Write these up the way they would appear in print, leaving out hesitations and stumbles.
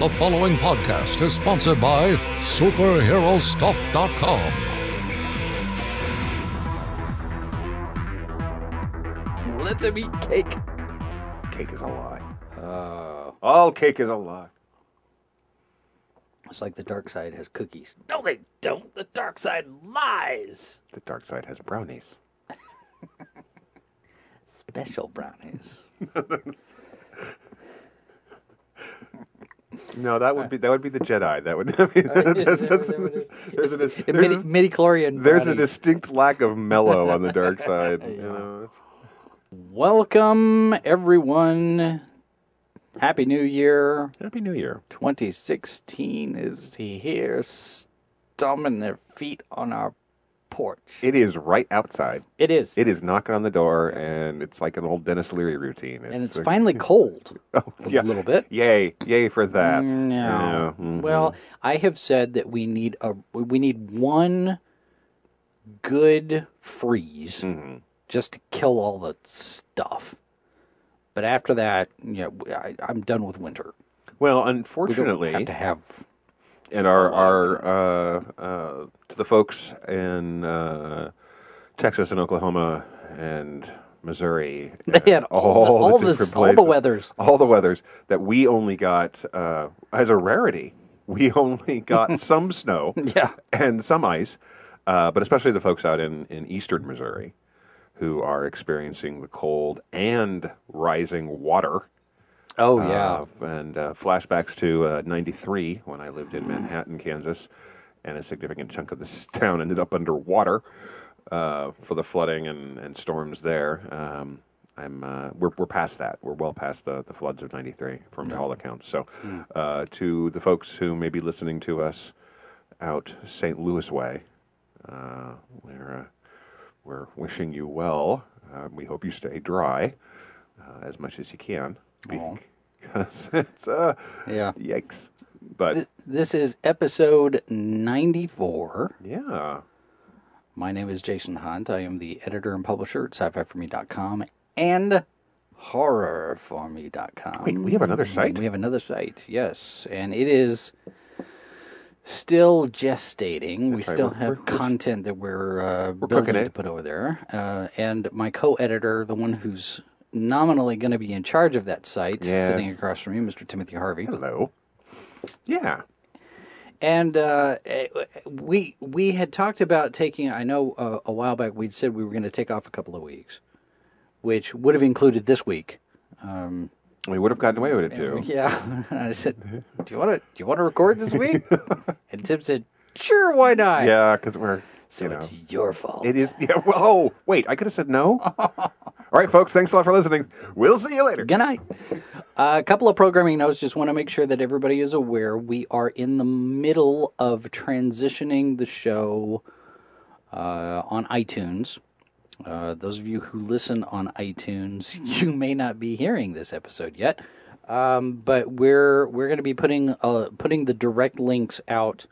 The following podcast is sponsored by SuperheroStuff.com. Let them eat cake. Cake is a lie. All cake is a lie. It's like the dark side has cookies. No, they don't. The dark side lies. The dark side has brownies. Special brownies. No, that would be the Jedi. That would. Midichlorian. There's a distinct lack of mellow on the dark side. Yeah. You know. Welcome, everyone. Happy New Year. Happy New Year. 2016 is here, stomping their feet on our porch. It is right outside. It is. It is knocking on the door, and it's like an old Dennis Leary routine. It's finally cold. Oh, yeah. A little bit. Yay. Yay for that. No. Yeah. Mm-hmm. Well, I have said that we need one good freeze just to kill all the stuff. But after that, I'm done with winter. Well, unfortunately, we don't have to have. And our to the folks in Texas and Oklahoma and Missouri, they had all the weathers that we only got as a rarity. We only got some snow, and some ice, but especially the folks out in eastern Missouri, who are experiencing the cold and rising water. Oh, yeah. And flashbacks to 93 when I lived in Manhattan, Kansas, and a significant chunk of this town ended up underwater for the flooding and storms there. We're past that. We're well past the floods of 93 from all accounts. So to the folks who may be listening to us out St. Louis way, we're wishing you well. We hope you stay dry as much as you can. Because it's yikes. But this is episode 94. Yeah. My name is Jason Hunt. I am the editor and publisher at SciFiForMe.com and HorrorForMe.com. Wait, we have another site? We have another site, yes. And it is still gestating. We're building to put over there. And my co-editor, the one who's nominally going to be in charge of that site, sitting across from you, Mr. Timothy Harvey. Hello. Yeah. And we had talked about taking, I know a while back we'd said we were going to take off a couple of weeks, which would have included this week. We would have gotten away with it, too. Yeah. I said, do you want to record this week? And Tim said, sure, why not? Yeah, because we're... So it's your fault. It is. Yeah, well, oh, wait, I could have said no. All right, folks, thanks a lot for listening. We'll see you later. Good night. A couple of programming notes. Just want to make sure that everybody is aware we are in the middle of transitioning the show on iTunes. Those of you who listen on iTunes, you may not be hearing this episode yet, but we're going to be putting the direct links out.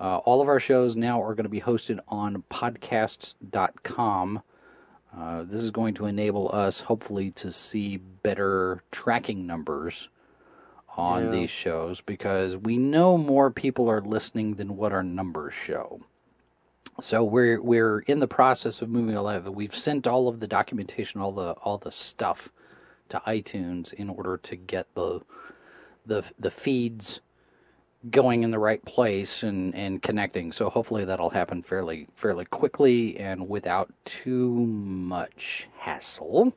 All of our shows now are going to be hosted on podcasts.com. This is going to enable us, hopefully, to see better tracking numbers on these shows, because we know more people are listening than what our numbers show. So we're in the process of moving along. We've sent all of the documentation, all the stuff to iTunes in order to get the feeds going in the right place and connecting. So hopefully that'll happen fairly quickly and without too much hassle.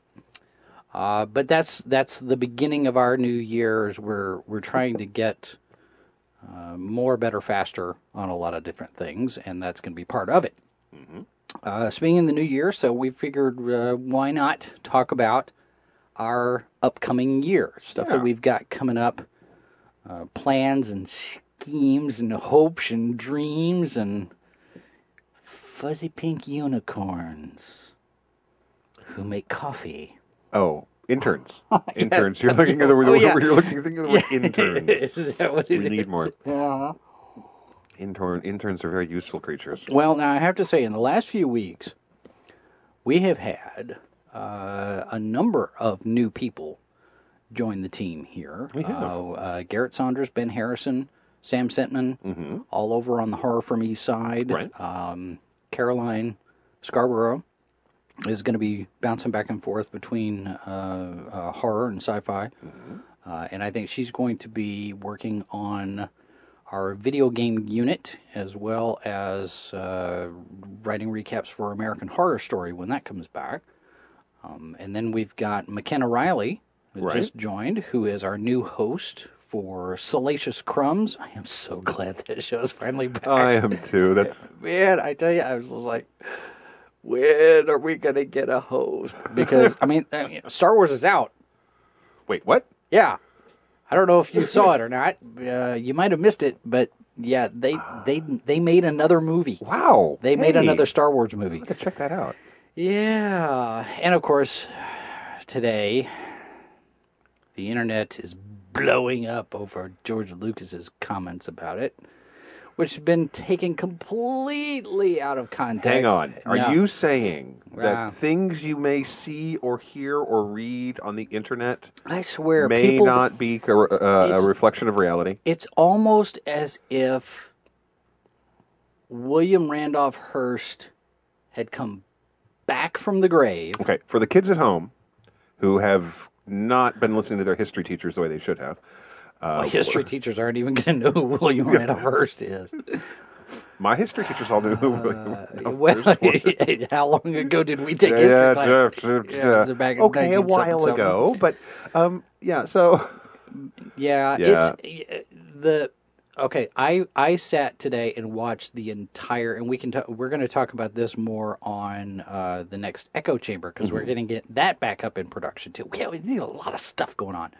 But that's the beginning of our new year. We're trying to get more, better, faster on a lot of different things, and that's going to be part of it. Mm-hmm. Speaking of the new year, so we figured why not talk about our upcoming year, stuff that we've got coming up. Plans and schemes and hopes and dreams and fuzzy pink unicorns who make coffee. Oh, interns. Interns. You're looking at the word interns. Is that what it is? We need more. Yeah. Interns are very useful creatures. Well, now I have to say, in the last few weeks, we have had a number of new people join the team here. Yeah. Garrett Saunders, Ben Harrison, Sam Sentman, all over on the Horror For Me side. Right. Caroline Scarborough is going to be bouncing back and forth between horror and sci-fi. And I think she's going to be working on our video game unit, as well as writing recaps for American Horror Story when that comes back. And then we've got McKenna Riley, who just joined, who is our new host for Salacious Crumbs. I am so glad that show is finally back. I am too. That's man, I tell you, I was like, when are we going to get a host? Because, I mean, Star Wars is out. Wait, what? Yeah. I don't know if you saw it or not. You might have missed it, but yeah, they made another movie. Wow. They made another Star Wars movie. I have to check that out. Yeah. And of course, today, the internet is blowing up over George Lucas's comments about it, which has been taken completely out of context. Hang on. Are you saying that things you may see or hear or read on the internet I swear, may not be a reflection of reality? It's almost as if William Randolph Hearst had come back from the grave. Okay, for the kids at home who have not been listening to their history teachers the way they should have, well, history teachers aren't even going to know who William Adam Hurst is. My history teachers all knew who William Adam Hurst was. How long ago did we take history class? Back in okay, a while something. Ago, but it's the okay. I sat today and watched the entire, and we're going to talk about this more on the next Echo Chamber because we're going to get that back up in production too. We need a lot of stuff going on.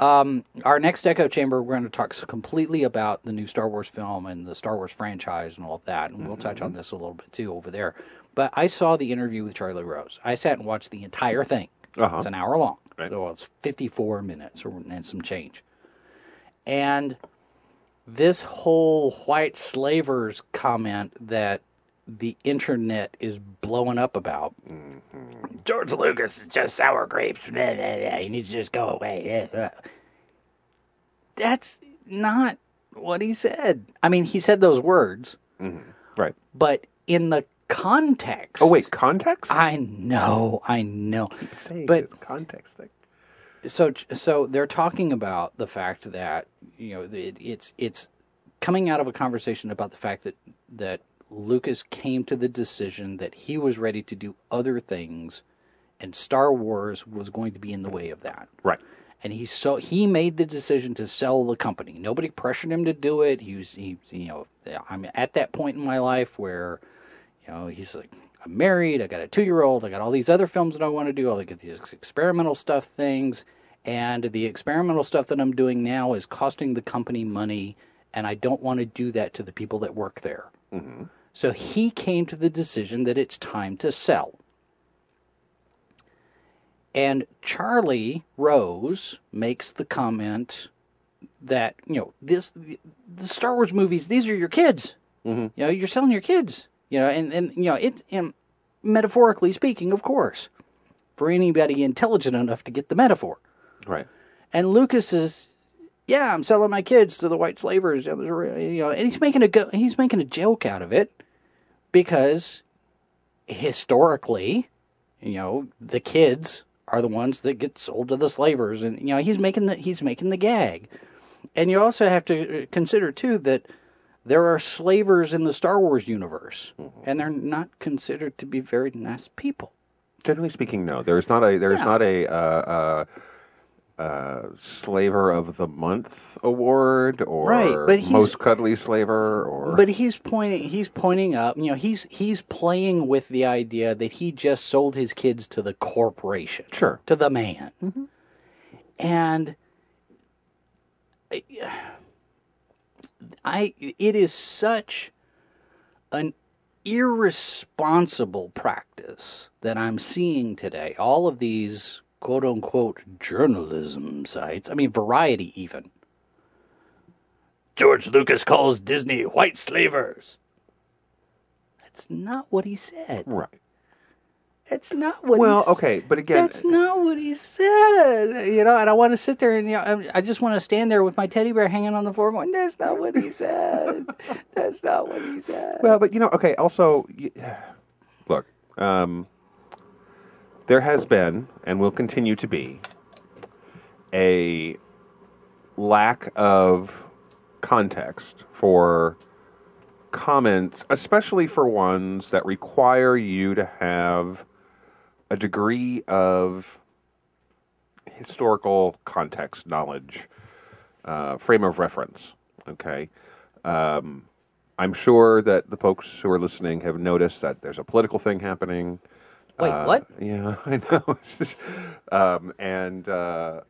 Our next Echo Chamber, we're going to talk completely about the new Star Wars film and the Star Wars franchise and all of that, and we'll touch on this a little bit, too, over there. But I saw the interview with Charlie Rose. I sat and watched the entire thing. It's an hour long. Right. Well, it's 54 minutes and some change. And this whole white slavers comment that the internet is blowing up about. George Lucas is just sour grapes. Blah, blah, blah. He needs to just go away. Blah, blah. That's not what he said. I mean, he said those words. Right. But in the context. Oh, wait, context? I know. I keep saying this context thing. So they're talking about the fact that, it's coming out of a conversation about the fact that Lucas came to the decision that he was ready to do other things, and Star Wars was going to be in the way of that. Right. And he made the decision to sell the company. Nobody pressured him to do it. He was I'm at that point in my life where, he's like, I'm married, I got a 2-year-old, I got all these other films that I want to do, I got these experimental stuff things, and the experimental stuff that I'm doing now is costing the company money, and I don't want to do that to the people that work there. So he came to the decision that it's time to sell. And Charlie Rose makes the comment that, the Star Wars movies, these are your kids. You're selling your kids. And metaphorically speaking, of course, for anybody intelligent enough to get the metaphor. Right. And Lucas is... I'm selling my kids to the white slavers. And he's making a joke out of it because historically, the kids are the ones that get sold to the slavers, and he's making the gag. And you also have to consider too that there are slavers in the Star Wars universe, and they're not considered to be very nice people. Generally speaking, no. There's not a Slaver of the Month award, or most cuddly slaver, or he's pointing up. He's playing with the idea that he just sold his kids to the corporation, to the man, and it is such an irresponsible practice that I'm seeing today. All of these quote-unquote journalism sites. I mean, Variety even. George Lucas calls Disney white slavers. That's not what he said. Right. That's not what he said. Well, okay, but again... That's not what he said, you know, and I want to sit there and, you know, I just want to stand there with my teddy bear hanging on the floor going, that's not what he said. That's not what he said. Well, but, you know, okay, also, look, there has been, and will continue to be, a lack of context for comments, especially for ones that require you to have a degree of historical context, knowledge, frame of reference, okay? I'm sure that the folks who are listening have noticed that there's a political thing happening. Wait, what? Yeah, I know.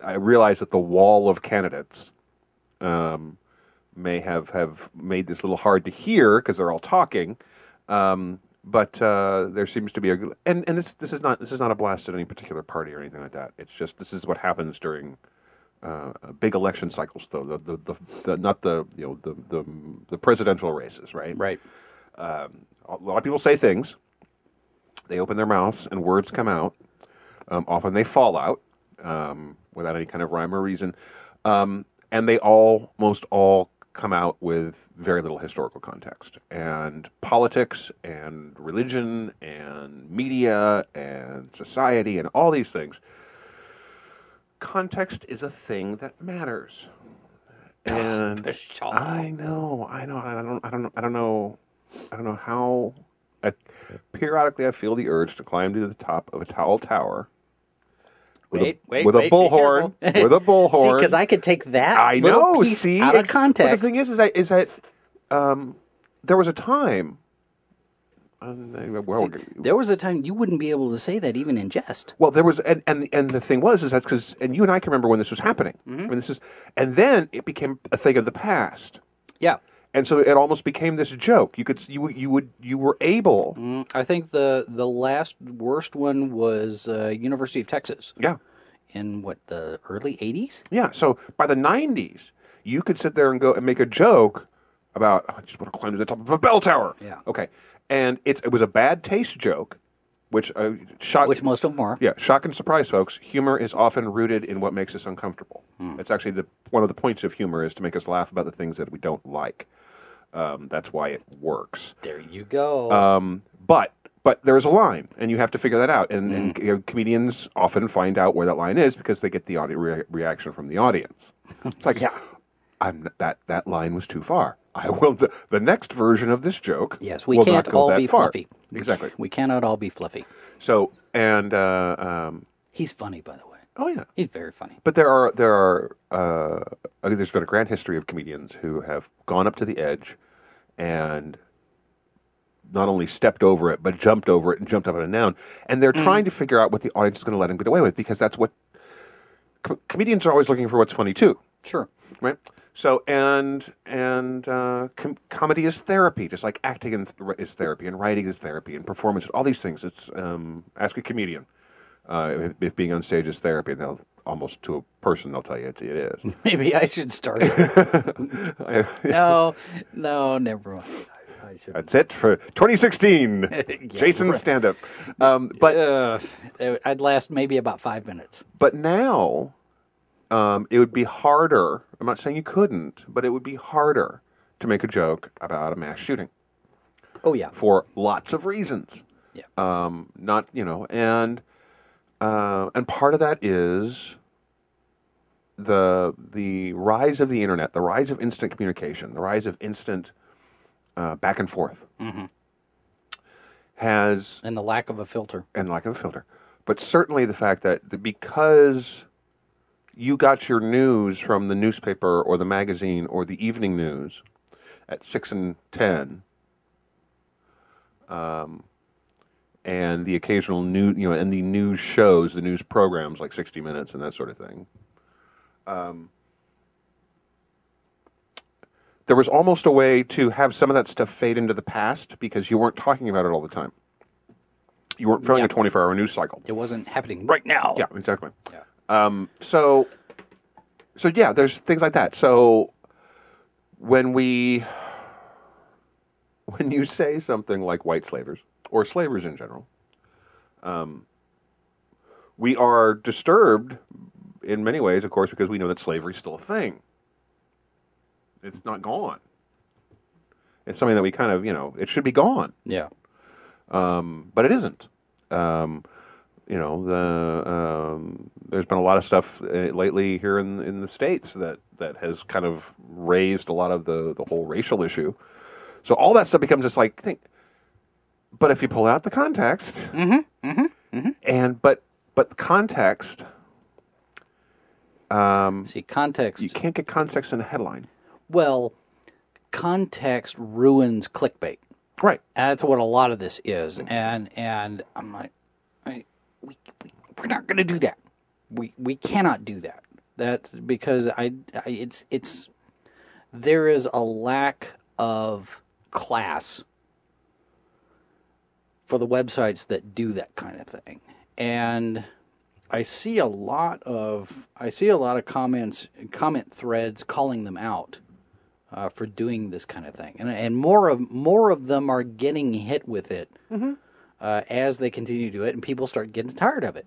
I realize that the wall of candidates may have made this a little hard to hear because they're all talking, but there seems to be a this is not a blast at any particular party or anything like that. It's just this is what happens during big election cycles, though not the presidential races, right? Right. A lot of people say things. They open their mouths and words come out. Often they fall out without any kind of rhyme or reason. And they almost all come out with very little historical context. And politics and religion and media and society and all these things. Context is a thing that matters. And I know. I don't know how. Periodically, I feel the urge to climb to the top of a tall tower with a bullhorn. With a bullhorn. See, because I could take that. I know. Piece see, out of context. But the thing is that there was a time. There was a time you wouldn't be able to say that even in jest. Well, there was, and the thing was is that because and you and I can remember when this was happening. Mm-hmm. And then it became a thing of the past. Yeah. And so it almost became this joke. You were able. I think the last worst one was University of Texas. Yeah. In what, the early 80s? Yeah. So by the 90s, you could sit there and go and make a joke about, I just want to climb to the top of a bell tower. Yeah. Okay. And it was a bad taste joke, which most of them are. Yeah. Shock and surprise, folks. Humor is often rooted in what makes us uncomfortable. Mm. It's actually one of the points of humor is to make us laugh about the things that we don't like. That's why it works. There you go. But there's a line, and you have to figure that out. And you know, comedians often find out where that line is because they get the reaction from the audience. It's like, yeah. That line was too far. I will. The next version of this joke. Yes, we can't all be fluffy. Exactly. We cannot all be fluffy. So he's funny, by the way. Oh yeah, he's very funny. But there's been a grand history of comedians who have gone up to the edge, and not only stepped over it, but jumped over it and jumped up at a noun, and they're trying to figure out what the audience is going to let them get away with because that's what comedians are always looking for. What's funny too? Sure. Right. So comedy is therapy, just like acting is therapy, and writing is therapy, and performance, all these things. It's ask a comedian if being on stage is therapy, and they'll almost to a person they'll tell you it is. Maybe I should start. No, never mind. That's it for 2016. Yeah, Jason's stand-up. But I'd last maybe about 5 minutes. But now. It would be harder, I'm not saying you couldn't, but it would be harder to make a joke about a mass shooting. Oh, yeah. For lots of reasons. Yeah. Not, you know, and part of that is the rise of the internet, the rise of instant communication, the rise of instant back and forth. Mm-hmm. And the lack of a filter. But certainly the fact that because... You got your news from the newspaper or the magazine or the evening news at 6 and 10, and the occasional news, you know, and the news shows, the news programs like 60 Minutes and that sort of thing. There was almost a way to have some of that stuff fade into the past because you weren't talking about it all the time. You weren't filling a 24-hour news cycle. It wasn't happening right now. Yeah, exactly. Yeah. So yeah, there's things like that. So when you say something like white slavers, or slavers in general. We are disturbed in many ways, of course, because we know that slavery is still a thing. It's not gone. It's something that we kind of, you know, it should be gone. Yeah. But it isn't. You know, the there's been a lot of stuff lately here in the States that has kind of raised a lot of the whole racial issue. So all that stuff becomes this like thing. But if you pull out the context, but context. See, context. You can't get context in a headline. Well, context ruins clickbait. Right. And that's what a lot of this is, and I'm like. We're not going to do that. We cannot do that. That's because it's there is a lack of class for the websites that do that kind of thing. And I see a lot of comment threads calling them out for doing this kind of thing. And more of them are getting hit with it. Mm-hmm. As they continue to do it, and people start getting tired of it,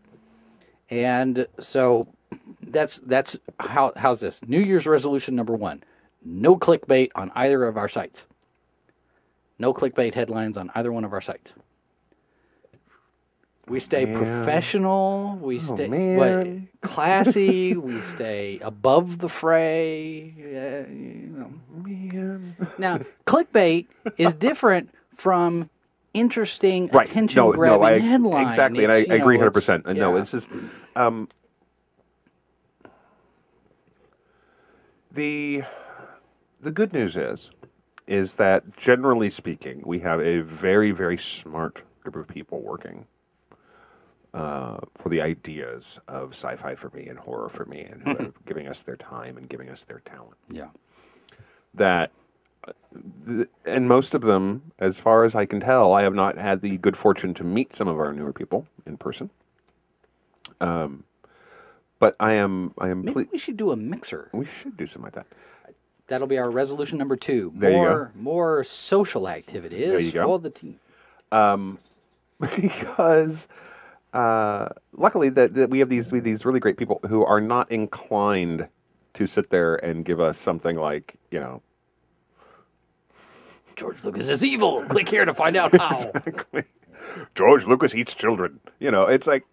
and so that's how's this New Year's resolution number one: no clickbait on either of our sites, no clickbait headlines on either one of our sites. We stay professional, we stay classy, we stay above the fray. Now, clickbait is different from. Interesting, right. Attention-grabbing headline. Exactly, it's, and I agree 100%. Yeah. No, it's just... the good news is that, generally speaking, we have a very, very smart group of people working for the ideas of Sci-Fi for Me and Horror for Me, and who are giving us their time and giving us their talent. Yeah. That... And most of them, as far as I can tell, I have not had the good fortune to meet some of our newer people in person. But I am. Maybe we should do a mixer. We should do something like that. That'll be our resolution number two. There you go. More social activities for the team. Because luckily that we have these really great people who are not inclined to sit there and give us something like, you know, George Lucas is evil. Click here to find out how. Exactly. George Lucas eats children. You know, it's like,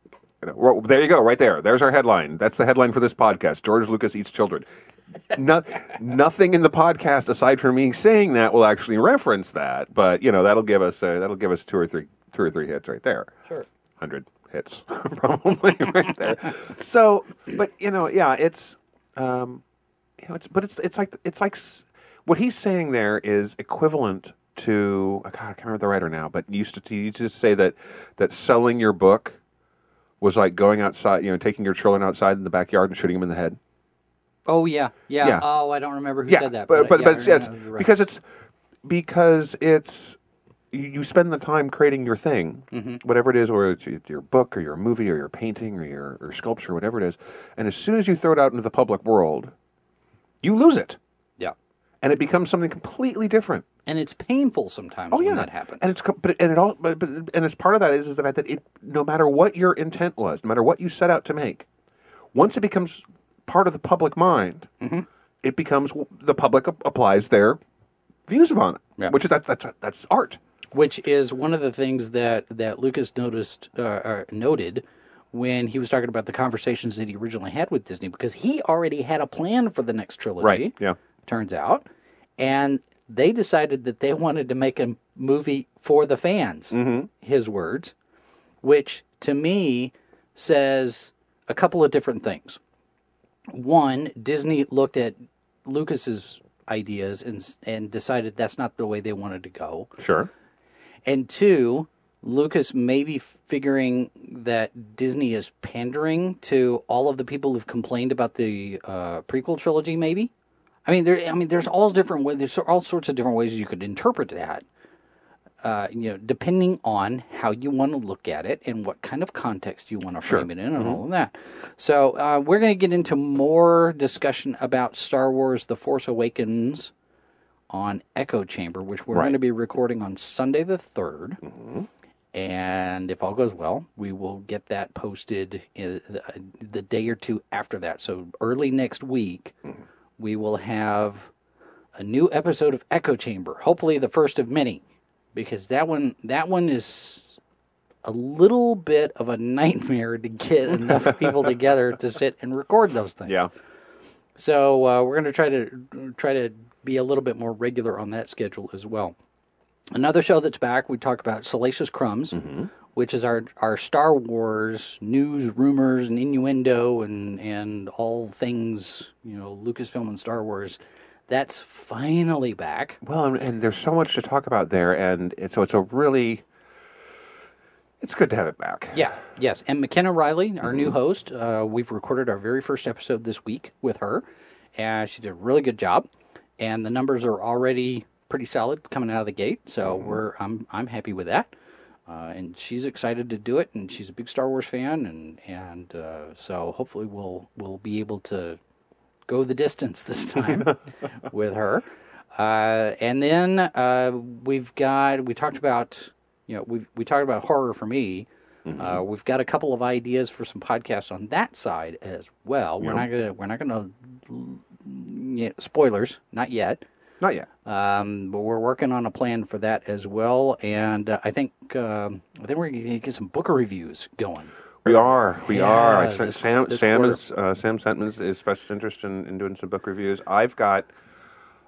you know, well, there you go, right there. There's our headline. That's the headline for this podcast. George Lucas eats children. Nothing in the podcast aside from me saying that will actually reference that, but you know that'll give us two or three hits right there. Sure. 100 hits probably right there. So, but you know, yeah, it's you know, it's like. What he's saying there is equivalent to, God, I can't remember the writer now, but used to say that selling your book was like going outside, you know, taking your children outside in the backyard and shooting them in the head. Oh yeah. Oh, I don't remember who said that. But it's because you spend the time creating your thing, whatever it is, or it's your book or your movie or your painting or your sculpture, whatever it is, and as soon as you throw it out into the public world, you lose it. And it becomes something completely different, and it's painful sometimes when that happens. And it's part of that is the fact that it, no matter what your intent was, no matter what you set out to make, once it becomes part of the public mind, it becomes the public applies their views upon it, which is that's art. Which is one of the things that Lucas noted when he was talking about the conversations that he originally had with Disney, because he already had a plan for the next trilogy. Right. Yeah. Turns out, and they decided that they wanted to make a movie for the fans, his words, which to me says a couple of different things. One, Disney looked at Lucas's ideas and decided that's not the way they wanted to go. Sure. And two, Lucas may be figuring that Disney is pandering to all of the people who've complained about the prequel trilogy, maybe. There's all different ways. There's all sorts of different ways you could interpret that, you know, depending on how you want to look at it and what kind of context you want to frame it in, and all of that. So we're going to get into more discussion about Star Wars: The Force Awakens on Echo Chamber, which we're going to be recording on Sunday the 3rd, And if all goes well, we will get that posted the day or two after that. So early next week, we will have a new episode of Echo Chamber, hopefully the first of many, because that one is a little bit of a nightmare to get enough people together to sit and record those things. Yeah. So we're going to try to be a little bit more regular on that schedule as well. Another show that's back, we talked about Salacious Crumbs, which is our Star Wars news, rumors, and innuendo, and all things, Lucasfilm and Star Wars. That's finally back. Well, and there's so much to talk about there, and so it's a really... It's good to have it back. Yeah, yes. And McKenna Riley, our new host, we've recorded our very first episode this week with her, and she did a really good job, and the numbers are already... pretty solid coming out of the gate, so I'm happy with that, and she's excited to do it, and she's a big Star Wars fan, and so hopefully we'll be able to go the distance this time with her, and then we talked about Horror for Me. We've got a couple of ideas for some podcasts on that side as well. Yep. We're not gonna spoilers, not yet. Not yet. But we're working on a plan for that as well, and I think we're going to get some book reviews going. We are. Sam Sentman is special interest in doing some book reviews. I've got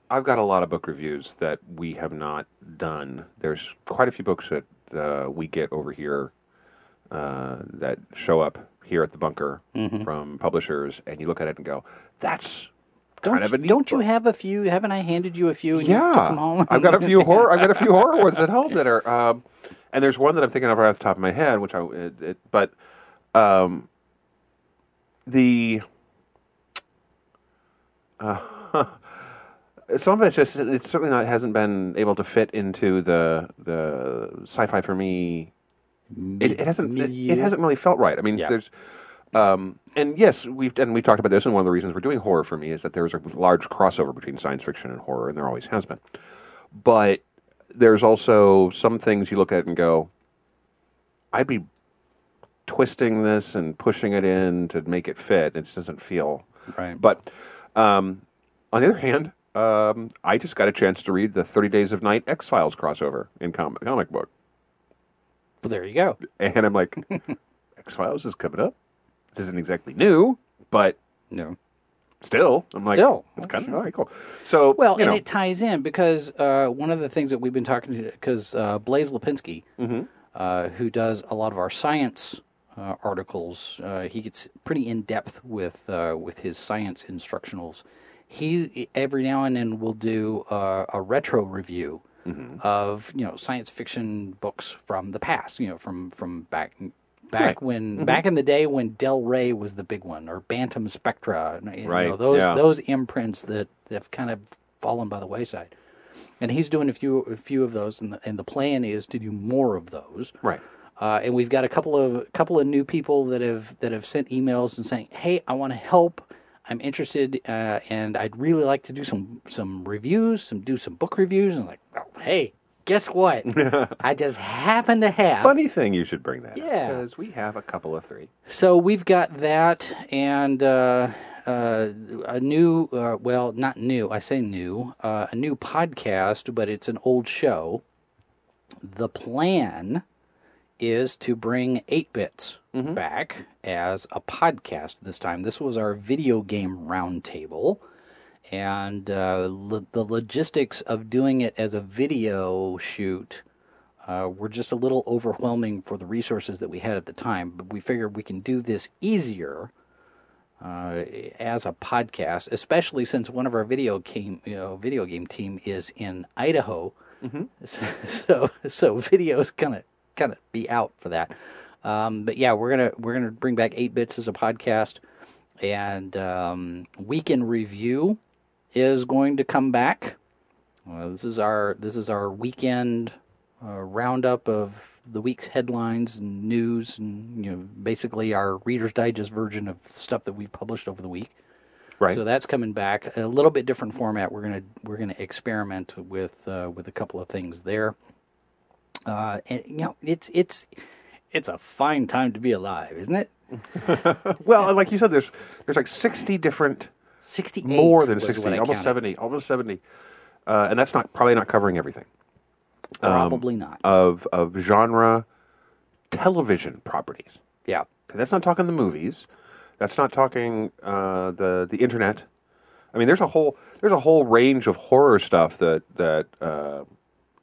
a lot of book reviews that we have not done. There's quite a few books that we get over here that show up here at the bunker from publishers, and you look at it and go, that's... Don't you have a few? Haven't I handed you a few? And yeah, you took them home? I've got a few horror ones at home that are. And there's one that I'm thinking of right off the top of my head, some of it's just it certainly hasn't been able to fit into the sci-fi for me. It hasn't really felt right. I mean, there's. And yes, we talked about this, and one of the reasons we're doing Horror for Me is that there's a large crossover between science fiction and horror, and there always has been. But there's also some things you look at and go, I'd be twisting this and pushing it in to make it fit. It just doesn't feel right. But on the other hand, I just got a chance to read the 30 Days of Night X-Files crossover in comic book. Well, there you go. And I'm like, X-Files is coming up. This isn't exactly new, but no, still, it's kind of all right, cool. So, well, and it ties in because one of the things that we've been talking to, because Blaze Lipinski, who does a lot of our science articles, he gets pretty in depth with his science instructionals. He every now and then will do a retro review of science fiction books from the past, from back. Back in the day when Del Rey was the big one, or Bantam Spectra, those imprints that have kind of fallen by the wayside, and he's doing a few of those, and the plan is to do more of those. Right. And we've got a couple of new people that have sent emails and saying, "Hey, I want to help. I'm interested, and I'd really like to do some reviews, some book reviews." And I'm like, "Oh, hey." Guess what? I just happen to have... Funny thing you should bring that up. Because we have a couple of three. So we've got that and a new, well, not new, I say new, a new podcast, but it's an old show. The plan is to bring 8-Bits back as a podcast this time. This was our video game roundtable. And the logistics of doing it as a video shoot were just a little overwhelming for the resources that we had at the time. But we figured we can do this easier as a podcast, especially since one of our video game team is in Idaho. So videos kind of be out for that. But yeah, we're gonna bring back 8-Bits as a podcast, and Weekend Review is going to come back. Well, this is our weekend roundup of the week's headlines and news, and basically our Reader's Digest version of stuff that we've published over the week. Right. So that's coming back. A little bit different format. We're gonna experiment with a couple of things there. And you know, it's a fine time to be alive, isn't it? Well, like you said, there's like 60 different, 68 more than 60, almost 70, and that's not probably not covering everything. Probably not of genre television properties. Yeah, that's not talking the movies. That's not talking the internet. I mean, there's a whole range of horror stuff that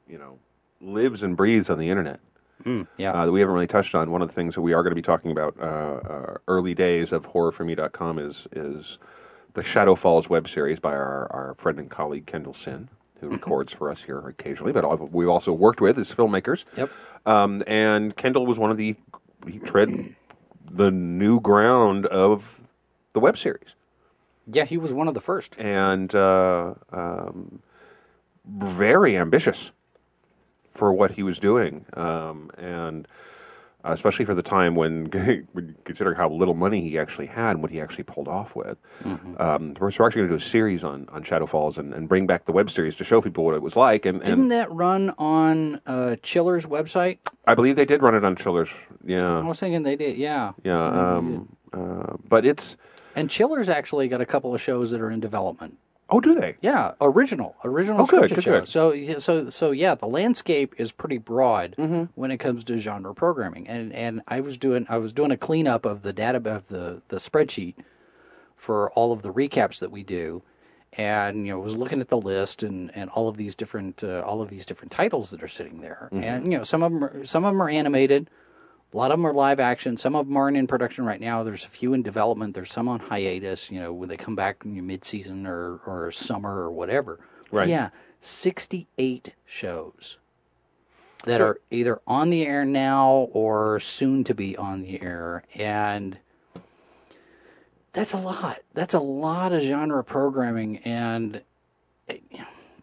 you know, lives and breathes on the internet. That we haven't really touched on. One of the things that we are going to be talking about early days of HorrorForMe.com is the Shadow Falls web series by our friend and colleague Kendall Sin, who records for us here occasionally, but we've also worked with as filmmakers. Yep. And Kendall was one of the... He tread the new ground of the web series. Yeah, he was one of the first. And very ambitious for what he was doing, and especially for the time when considering how little money he actually had and what he actually pulled off with. Mm-hmm. We're actually going to do a series on Shadow Falls and bring back the web series to show people what it was like. And didn't that run on Chiller's website? I believe they did run it on Chiller's. Yeah, I was thinking they did. Yeah, yeah. But it's and Chiller's actually got a couple of shows that are in development. Oh, do they? Yeah, original scripted show. Good. So yeah, the landscape is pretty broad when it comes to genre programming. And I was doing a cleanup of the data of the spreadsheet for all of the recaps that we do, and you know, was looking at the list and all of these different titles that are sitting there. Mm-hmm. And you know, some of them are animated, a lot of them are live action, some of them aren't in production right now. There's a few in development. There's some on hiatus, you know, when they come back mid-season or summer or whatever. Right. Yeah, 68 shows that are either on the air now or soon to be on the air. And that's a lot. That's a lot of genre programming. And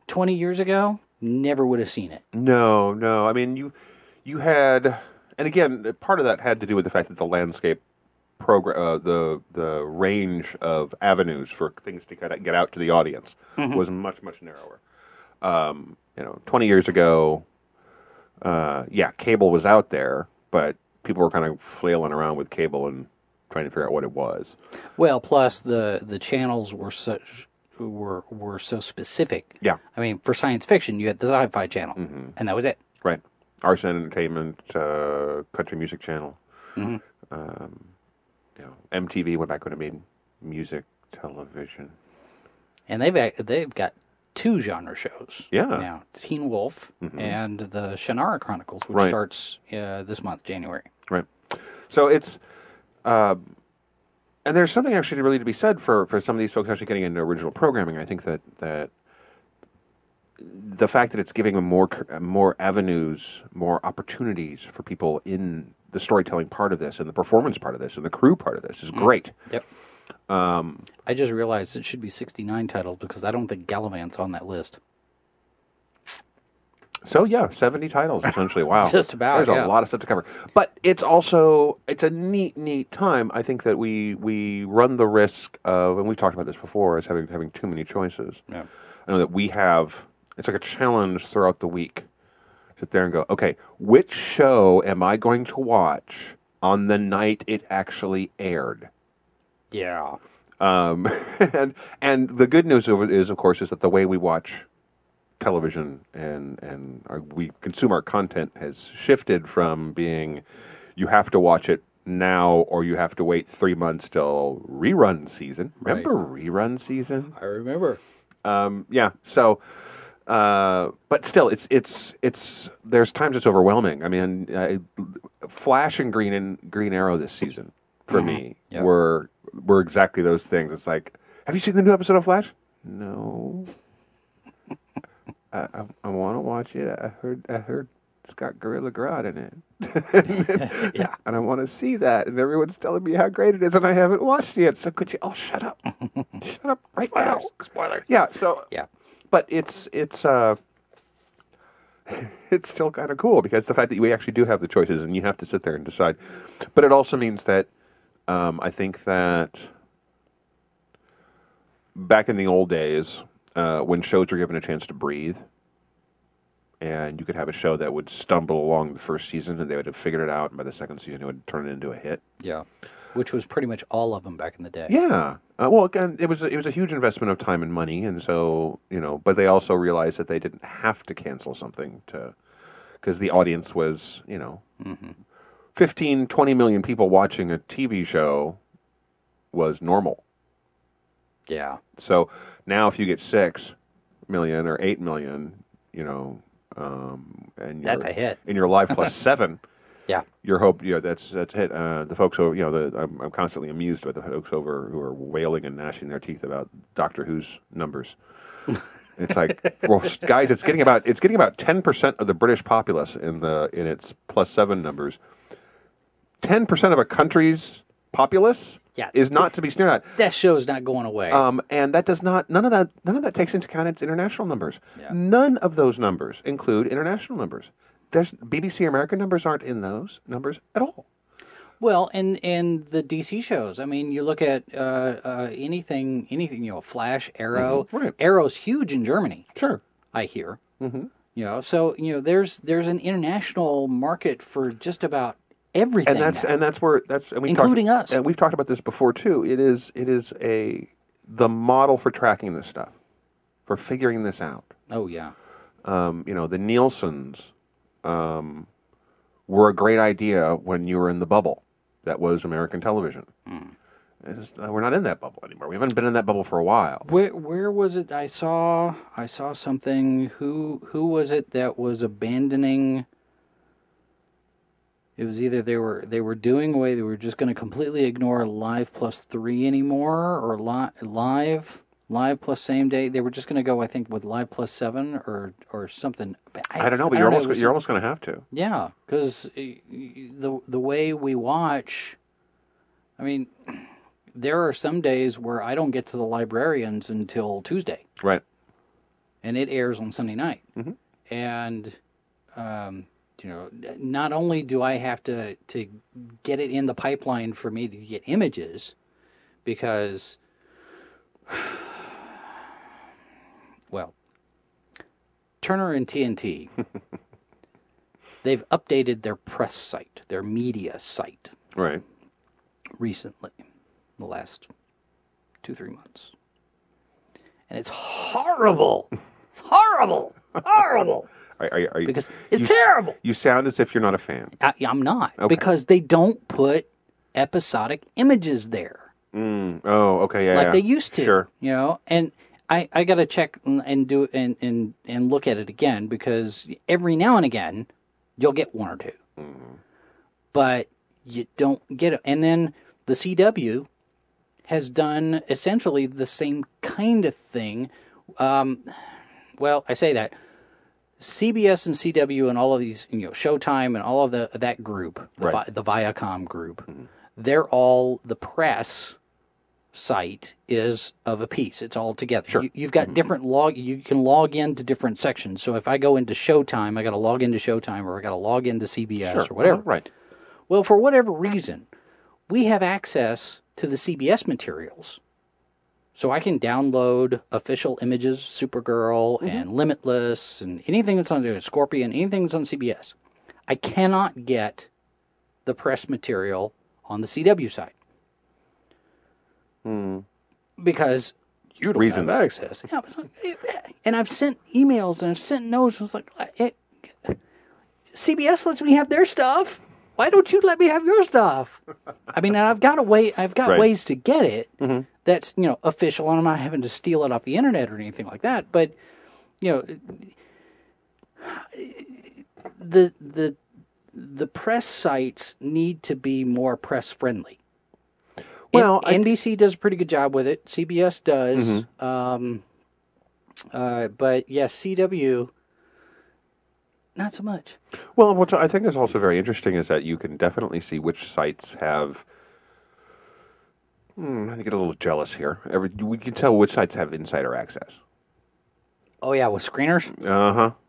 20 years ago, never would have seen it. No. I mean, you had... And again, part of that had to do with the fact that the landscape program, the range of avenues for things to get out to the audience was much narrower. 20 years ago, cable was out there, but people were kind of flailing around with cable and trying to figure out what it was. Well, plus the channels were such. Were so specific. Yeah, I mean, for science fiction, you had the Sci-Fi Channel, and that was it. Right. Arts and Entertainment, Country Music Channel, MTV went back when it made music television, and they've got two genre shows. Yeah, now Teen Wolf and the Shannara Chronicles, which starts this month, January. Right. So it's, and there's something actually really to be said for some of these folks actually getting into original programming. I think that. The fact that it's giving them more avenues, more opportunities for people in the storytelling part of this, and the performance part of this, and the crew part of this is great. Yep. I just realized it should be 69 titles because I don't think Galavant's on that list. So yeah, 70 titles essentially. Wow, just about. There's a lot of stuff to cover, but it's also a neat time. I think that we run the risk of, and we've talked about this before, as having too many choices. Yeah. I know that we have. It's like a challenge throughout the week. Sit there and go, okay, which show am I going to watch on the night it actually aired? Yeah. And the good news is, of course, is that the way we watch television and we consume our content has shifted from being you have to watch it now or you have to wait 3 months till rerun season. Right. Remember rerun season? I remember. So... but still, it's there's times it's overwhelming. I mean, Flash and Green Arrow this season for me were exactly those things. It's like, have you seen the new episode of Flash? No, I want to watch it. I heard it's got Gorilla Grodd in it. Yeah, and I want to see that. And everyone's telling me how great it is, and I haven't watched it yet. So could you all shut up? Shut up right now. Spoiler. Yeah. So yeah. But it's still kind of cool because the fact that we actually do have the choices and you have to sit there and decide. But it also means that I think that back in the old days when shows were given a chance to breathe and you could have a show that would stumble along the first season, and they would have figured it out, and by the second season, it would turn it into a hit. Yeah, which was pretty much all of them back in the day. Yeah. Well, again, it was a huge investment of time and money, and so, you know, but they also realized that they didn't have to cancel something to, because the audience was, you know, 15, 20 million people watching a TV show was normal. Yeah. So now if you get 6 million or 8 million, you know, and that's a hit. And you're live plus 7. Yeah. Your hope, you know, that's hit. The folks over, you know, I'm constantly amused by the folks over who are wailing and gnashing their teeth about Doctor Who's numbers. It's like, well, guys, it's getting about 10% of the British populace in its plus 7 numbers. 10% of a country's populace is not to be sneered at. That show is not going away. And that does not. None of that takes into account its international numbers. Yeah. None of those numbers include international numbers. There's BBC American numbers aren't in those numbers at all. Well, and the DC shows. I mean, you look at anything. You know, Flash, Arrow. Mm-hmm, right. Arrow's huge in Germany. Sure, I hear. Mm-hmm. You know, so you know, there's an international market for just about everything, and that's where, including us. And we've talked about this before too. It is the model for tracking this stuff, for figuring this out. Oh yeah. You know, the Nielsen's were a great idea when you were in the bubble that was American television. Mm. We're not in that bubble anymore. We haven't been in that bubble for a while. Where was it? I saw something. Who was it that was abandoning? It was either they were doing away, they were just going to completely ignore Live Plus 3 anymore, or Live Plus Same Day. They were just going to go, I think, with Live Plus 7 or something. I don't know, but you're almost going to have to. Yeah, because the way we watch, I mean, there are some days where I don't get to the librarians until Tuesday. Right. And it airs on Sunday night. Mm-hmm. And you know, not only do I have to get it in the pipeline for me to get images, because, well, Turner and TNT, they've updated their press site, their media site. Right. Recently, the last 2-3 months. And it's horrible. It's horrible. Horrible. Are you, because it's terrible. You sound as if you're not a fan. I'm not, okay. Because they don't put episodic images there. Oh, okay, yeah, like they used to. Sure, you know. And I got to check and do and look at it again, because every now and again you'll get one or two, but you don't get it. And then the CW has done essentially the same kind of thing. Well, I say that. CBS and CW and all of these, you know, Showtime and all of that group, right. The Viacom group, they're all, the press site is of a piece. It's all together. Sure. You've got different you can log into different sections. So if I go into Showtime, I got to log into Showtime, or I got to log into CBS, sure, or whatever. Right. Well, for whatever reason, we have access to the CBS materials. So I can download official images, Supergirl and Limitless and anything that's on there, Scorpion, anything that's on CBS. I cannot get the press material on the CW side. Because you don't have access. Yeah, and I've sent emails and I've sent notes. And it's like, CBS lets me have their stuff. Why don't you let me have your stuff? I mean, and I've got ways to get it that's, you know, official, and I'm not having to steal it off the internet or anything like that. But, you know, the press sites need to be more press friendly. Well, NBC does a pretty good job with it. CBS does, but yes, CW. Not so much. Well, what I think is also very interesting is that you can definitely see which sites have. I get a little jealous here. We can tell which sites have insider access. Oh yeah, with screeners.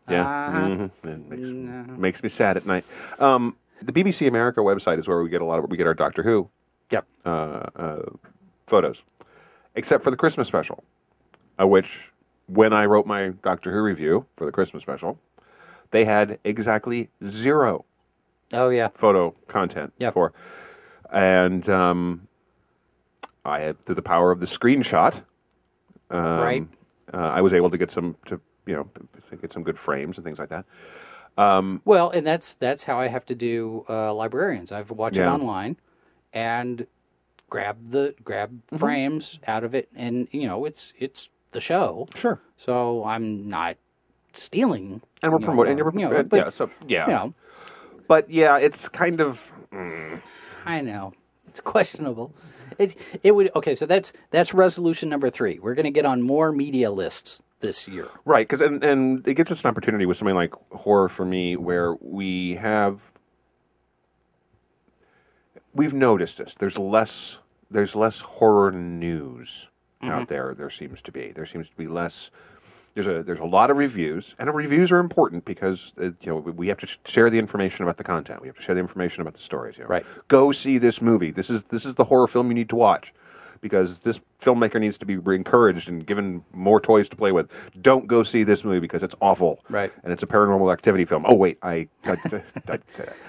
Yeah. It makes me sad at night. The BBC America website is where we get our Doctor Who. Yep. Photos, except for the Christmas special, which when I wrote my Doctor Who review for the Christmas special. they had exactly zero photo content for. And I had, through the power of the screenshot, I was able to get some get some good frames and things like that. Well, and that's how I have to do librarians. I've watched it online and grab frames out of it, and it's the show. Sure. So I'm not stealing. And we're promoting. But yeah, it's kind of. I know. It's questionable. It would so that's resolution number 3. We're going to get on more media lists this year, right? Because and it gives us an opportunity with something like Horror for Me, where we've noticed this. There's less horror news out there. There seems to be less. There's a lot of reviews, and reviews are important because we have to share the information about the content. We have to share the information about the stories. Right. Go see this movie. This is the horror film you need to watch, because this filmmaker needs to be encouraged and given more toys to play with. Don't go see this movie because it's awful. Right. And it's a paranormal activity film. Oh wait, I said that.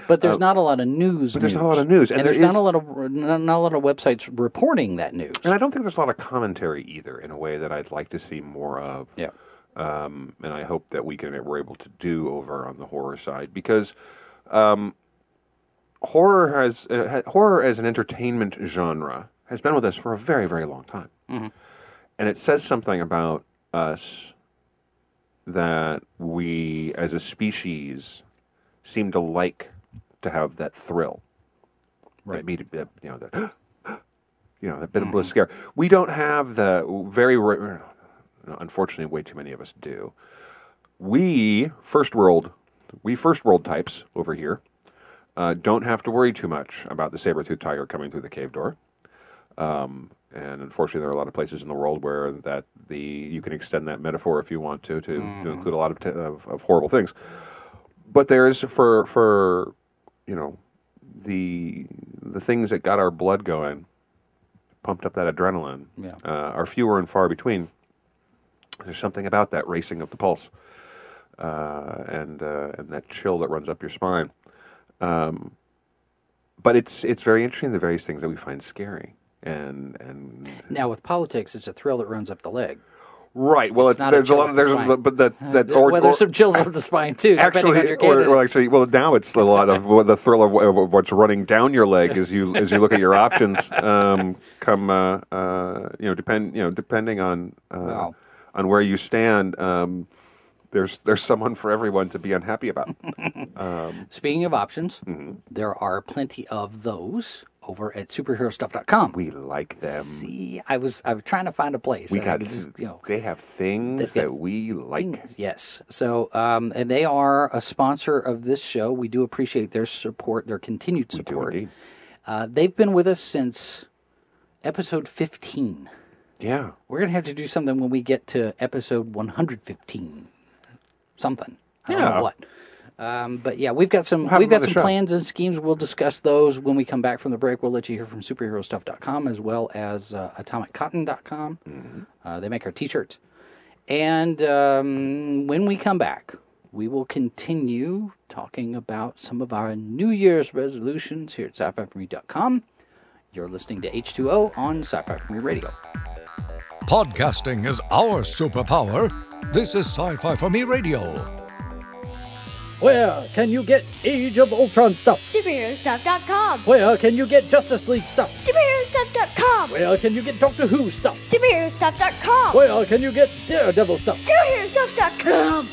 But there's not a lot of news. But there's not a lot of news, and there's not a lot of websites reporting that news. And I don't think there's a lot of commentary either, in a way that I'd like to see more of. Yeah. And I hope that we're able to do over on the horror side, because horror as an entertainment genre has been with us for a very, very long time. Mm-hmm. And it says something about us that we, as a species, seem to like to have that thrill. Right. That bit of bliss scare. We don't have the unfortunately, way too many of us do. We first world types over here don't have to worry too much about the saber-toothed tiger coming through the cave door. And unfortunately, there are a lot of places in the world where you can extend that metaphor if you want to include a lot of horrible things. But there is the things that got our blood going, pumped up that adrenaline, are fewer and far between. There's something about that racing of the pulse, and that chill that runs up your spine. But it's very interesting, the various things that we find scary. And now with politics, it's a thrill that runs up the leg. Right. Well, there's some chills up the spine too. Now it's a lot of the thrill of what's running down your leg as you look at your options. Depending on. Wow. On where you stand, there's someone for everyone to be unhappy about. Speaking of options, there are plenty of those over at SuperheroStuff.com. We like them. See, I was trying to find a place. They have things that we like. Things, yes. So, and they are a sponsor of this show. We do appreciate their support, their continued support. We do indeed. They've been with us since episode 15. Yeah. We're going to have to do something when we get to episode 115. Something. I don't know what. But yeah, we've got some plans and schemes. We'll discuss those when we come back from the break. We'll let you hear from SuperheroStuff.com as well as AtomicCotton.com. Mm-hmm. They make our T-shirts. And when we come back, we will continue talking about some of our New Year's resolutions here at SciFiForMe.com. You're listening to H2O on Sci-Fi For Me Radio. Podcasting is our superpower. This is Sci-Fi For Me Radio. Where can you get Age of Ultron stuff? SuperheroStuff.com. Where can you get Justice League stuff? SuperheroStuff.com. Where can you get Doctor Who stuff? SuperheroStuff.com. Where can you get Daredevil stuff? SuperheroStuff.com.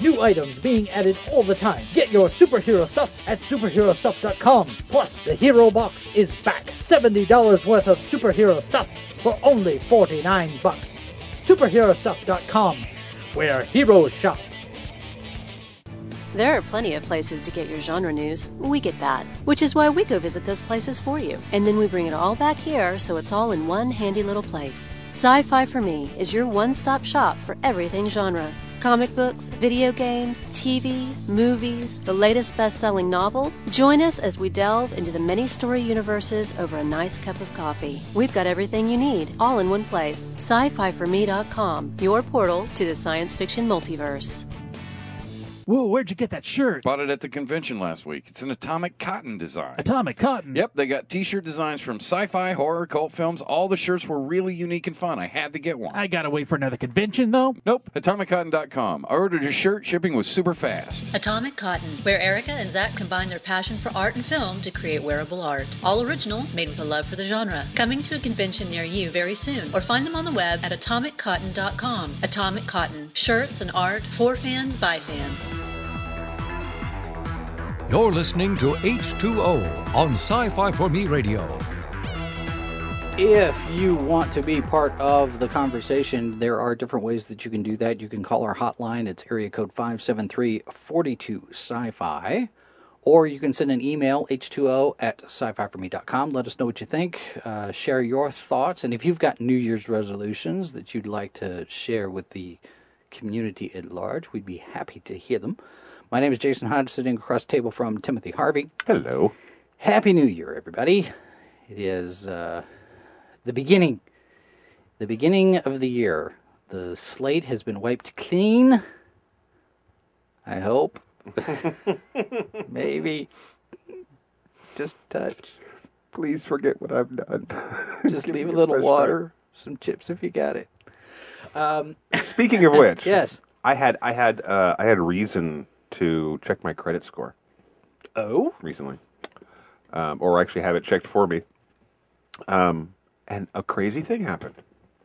New items being added all the time. Get your superhero stuff at superherostuff.com. Plus, the Hero Box is back. $70 worth of superhero stuff for only $49. Superherostuff.com, where heroes shop. There are plenty of places to get your genre news. We get that. Which is why we go visit those places for you. And then we bring it all back here, so it's all in one handy little place. Sci-Fi For Me is your one-stop shop for everything genre. Comic books, video games, TV, movies, the latest best-selling novels. Join us as we delve into the many-story universes over a nice cup of coffee. We've got everything you need, all in one place. SciFiForMe.com, your portal to the science fiction multiverse. Whoa, where'd you get that shirt? Bought it at the convention last week. It's an Atomic Cotton design. Atomic Cotton? Yep, they got t-shirt designs from sci-fi, horror, cult films. All the shirts were really unique and fun. I had to get one. I gotta wait for another convention, though. Nope, AtomicCotton.com. I ordered a shirt. Shipping was super fast. Atomic Cotton, where Erica and Zach combine their passion for art and film to create wearable art. All original, made with a love for the genre. Coming to a convention near you very soon, or find them on the web at AtomicCotton.com. Atomic Cotton. Shirts and art for fans by fans. You're listening to H2O on Sci-Fi For Me Radio. If you want to be part of the conversation, there are different ways that you can do that. You can call our hotline. It's area code 573-42-SCI-FI. Or you can send an email, h2o@scififorme.com. Let us know what you think. Share your thoughts. And if you've got New Year's resolutions that you'd like to share with the community at large, we'd be happy to hear them. My name is Jason Hunt, sitting across the table from Timothy Harvey. Hello. Happy New Year, everybody. It is the beginning of the year. The slate has been wiped clean, I hope. Maybe just touch. Please forget what I've done. Just leave a little water, some chips if you got it. Speaking of which, yes, I had reason to check my credit score. Oh, recently, or actually have it checked for me. And a crazy thing happened.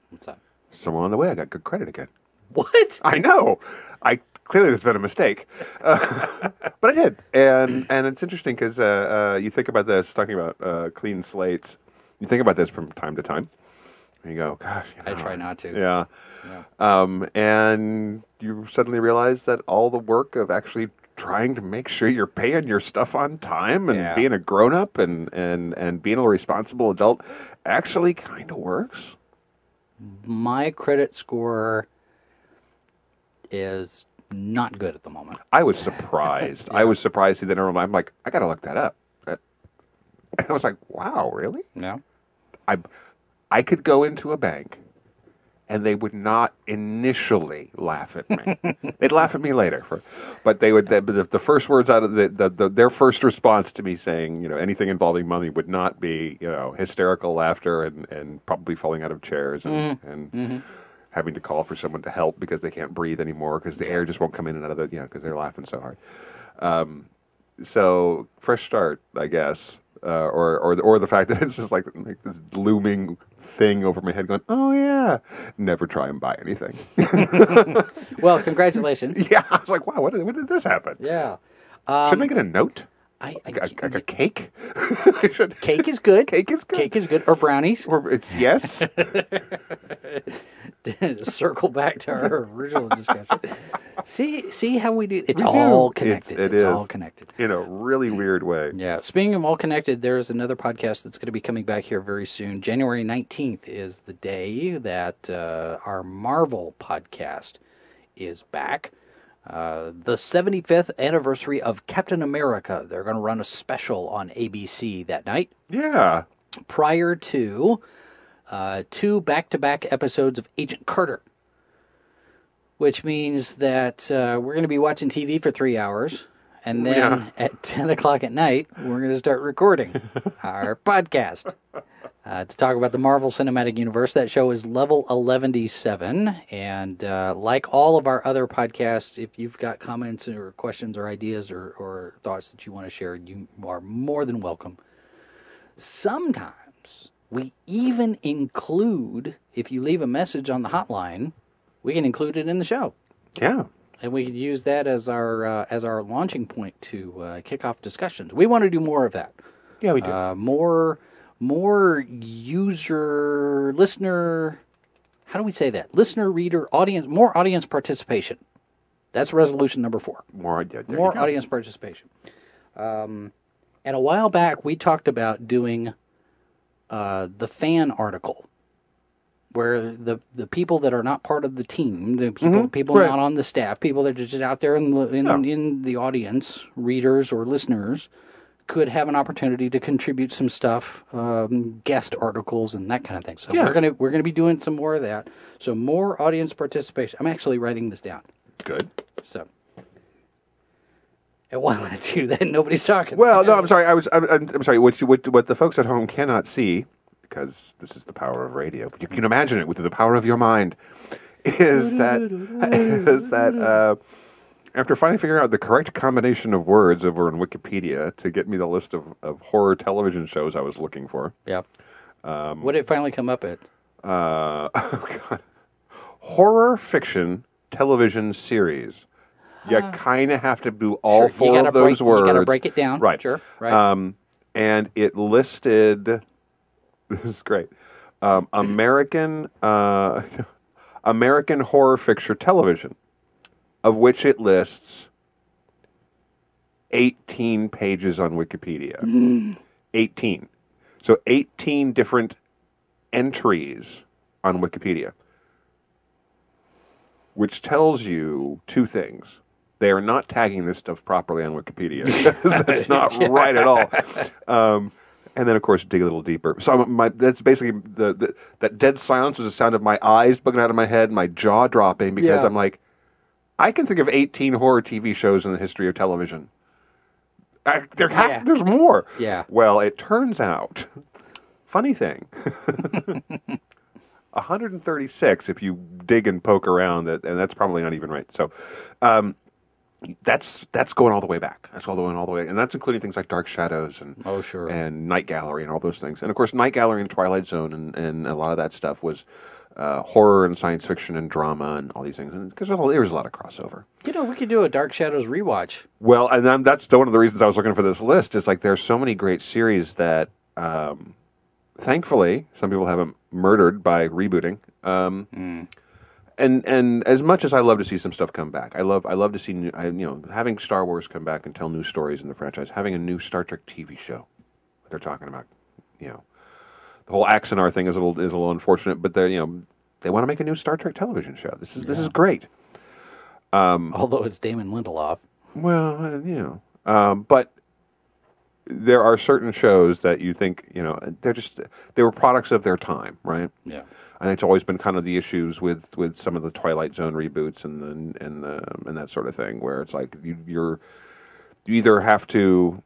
What's up? Somewhere on the way, I got good credit again. What? I know. Clearly, there's been a mistake, but I did, and it's interesting because you think about this, talking about clean slates. You think about this from time to time, and you go, "Gosh, I try not to." Yeah. And you suddenly realize that all the work of actually trying to make sure you're paying your stuff on time and being a grown up and being a responsible adult actually kind of works. My credit score is not good at the moment. I was surprised. Yeah. I was surprised. Then I'm like, I gotta look that up. And I was like, wow, really? No. I could go into a bank, and they would not initially laugh at me. They'd laugh at me later, but they would. Yeah. The first words out of their first response to me saying, anything involving money would not be, hysterical laughter and probably falling out of chairs and. Mm-hmm. Having to call for someone to help because they can't breathe anymore because the air just won't come in and out of the, because they're laughing so hard. So fresh start, I guess, or the fact that it's just like this looming thing over my head going, oh yeah, never try and buy anything. Well, congratulations. Yeah, I was like, wow, when did this happen? Yeah, should I get a note? A cake? Cake is good. Or brownies. Yes. Circle back to our original discussion. See how we do. It's all connected. It's all connected. In a really weird way. Yeah. Speaking of all connected, there is another podcast that's going to be coming back here very soon. January 19th is the day that our Marvel podcast is back. The 75th anniversary of Captain America. They're going to run a special on ABC that night. Yeah. Prior to two back-to-back episodes of Agent Carter, which means that we're going to be watching TV for 3 hours, and then at 10 o'clock at night, we're going to start recording our podcast to talk about the Marvel Cinematic Universe. That show is Level 11D7. And like all of our other podcasts, if you've got comments or questions or ideas or thoughts that you want to share, you are more than welcome. Sometimes we even include, if you leave a message on the hotline, we can include it in the show. Yeah. And we could use that as our launching point to kick off discussions. We want to do more of that. Yeah, we do. More user, listener, how do we say that? Listener, reader, audience, more audience participation. That's resolution number 4. More audience participation. And a while back, we talked about doing the fan article, where the people that are not part of the team, the people not on the staff, people that are just out there in the audience, readers or listeners, could have an opportunity to contribute some stuff, guest articles and that kind of thing. So we're gonna be doing some more of that. So more audience participation. I'm actually writing this down. Good. So It won't let you. Then nobody's talking. Well, no, I'm sorry. I'm sorry. What the folks at home cannot see, because this is the power of radio. But you can imagine it with the power of your mind. Is that after finally figuring out the correct combination of words over in Wikipedia to get me the list of horror television shows I was looking for. Yeah. What did it finally come up at? Horror fiction television series. You kind of have to do all four of those words. You got to break it down. Right. Sure. Right. And it listed, this is great, American horror fiction television, of which it lists 18 pages on Wikipedia. 18. So 18 different entries on Wikipedia, which tells you two things. They are not tagging this stuff properly on Wikipedia. That's not right at all. And then, of course, dig a little deeper. So that's basically that dead silence was the sound of my eyes bugging out of my head, my jaw dropping, because I'm like, I can think of 18 horror TV shows in the history of television. There's more. Yeah. Well, it turns out, funny thing, 136 if you dig and poke around, and that's probably not even right. So that's going all the way back. That's all the way, and that's including things like Dark Shadows and and Night Gallery and all those things. And of course, Night Gallery and Twilight Zone and a lot of that stuff was horror and science fiction and drama and all these things, because there was a lot of crossover. You know, we could do a Dark Shadows rewatch. Well, and that's one of the reasons I was looking for this list. Is like there's so many great series that, thankfully, some people have them murdered by rebooting. And as much as I love to see some stuff come back, I love to see having Star Wars come back and tell new stories in the franchise, having a new Star Trek TV show. They're talking about, the whole Axanar thing is a little unfortunate, but they want to make a new Star Trek television show. This is great. Although it's Damon Lindelof. Well, but there are certain shows that you think they were products of their time, right? Yeah. And it's always been kind of the issues with some of the Twilight Zone reboots and that sort of thing, where it's like you either have to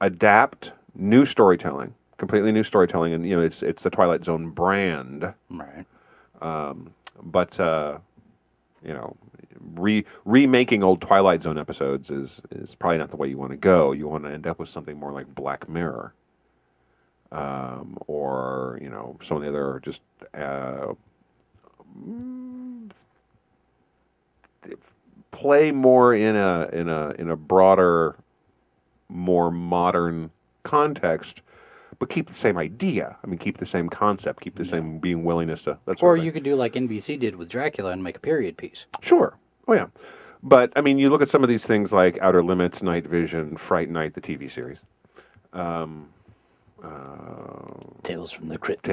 adapt new storytelling. Completely new storytelling, and it's the Twilight Zone brand, right? Remaking old Twilight Zone episodes is probably not the way you want to go. You want to end up with something more like Black Mirror, or some of the other just play more in a broader, more modern context. But keep the same idea. I mean, keep the same concept. Keep the same being willingness to. That sort of thing. You could do like NBC did with Dracula and make a period piece. Sure. Oh yeah. But I mean, you look at some of these things like Outer Limits, Night Vision, Fright Night, the TV series, Tales from the Crypt.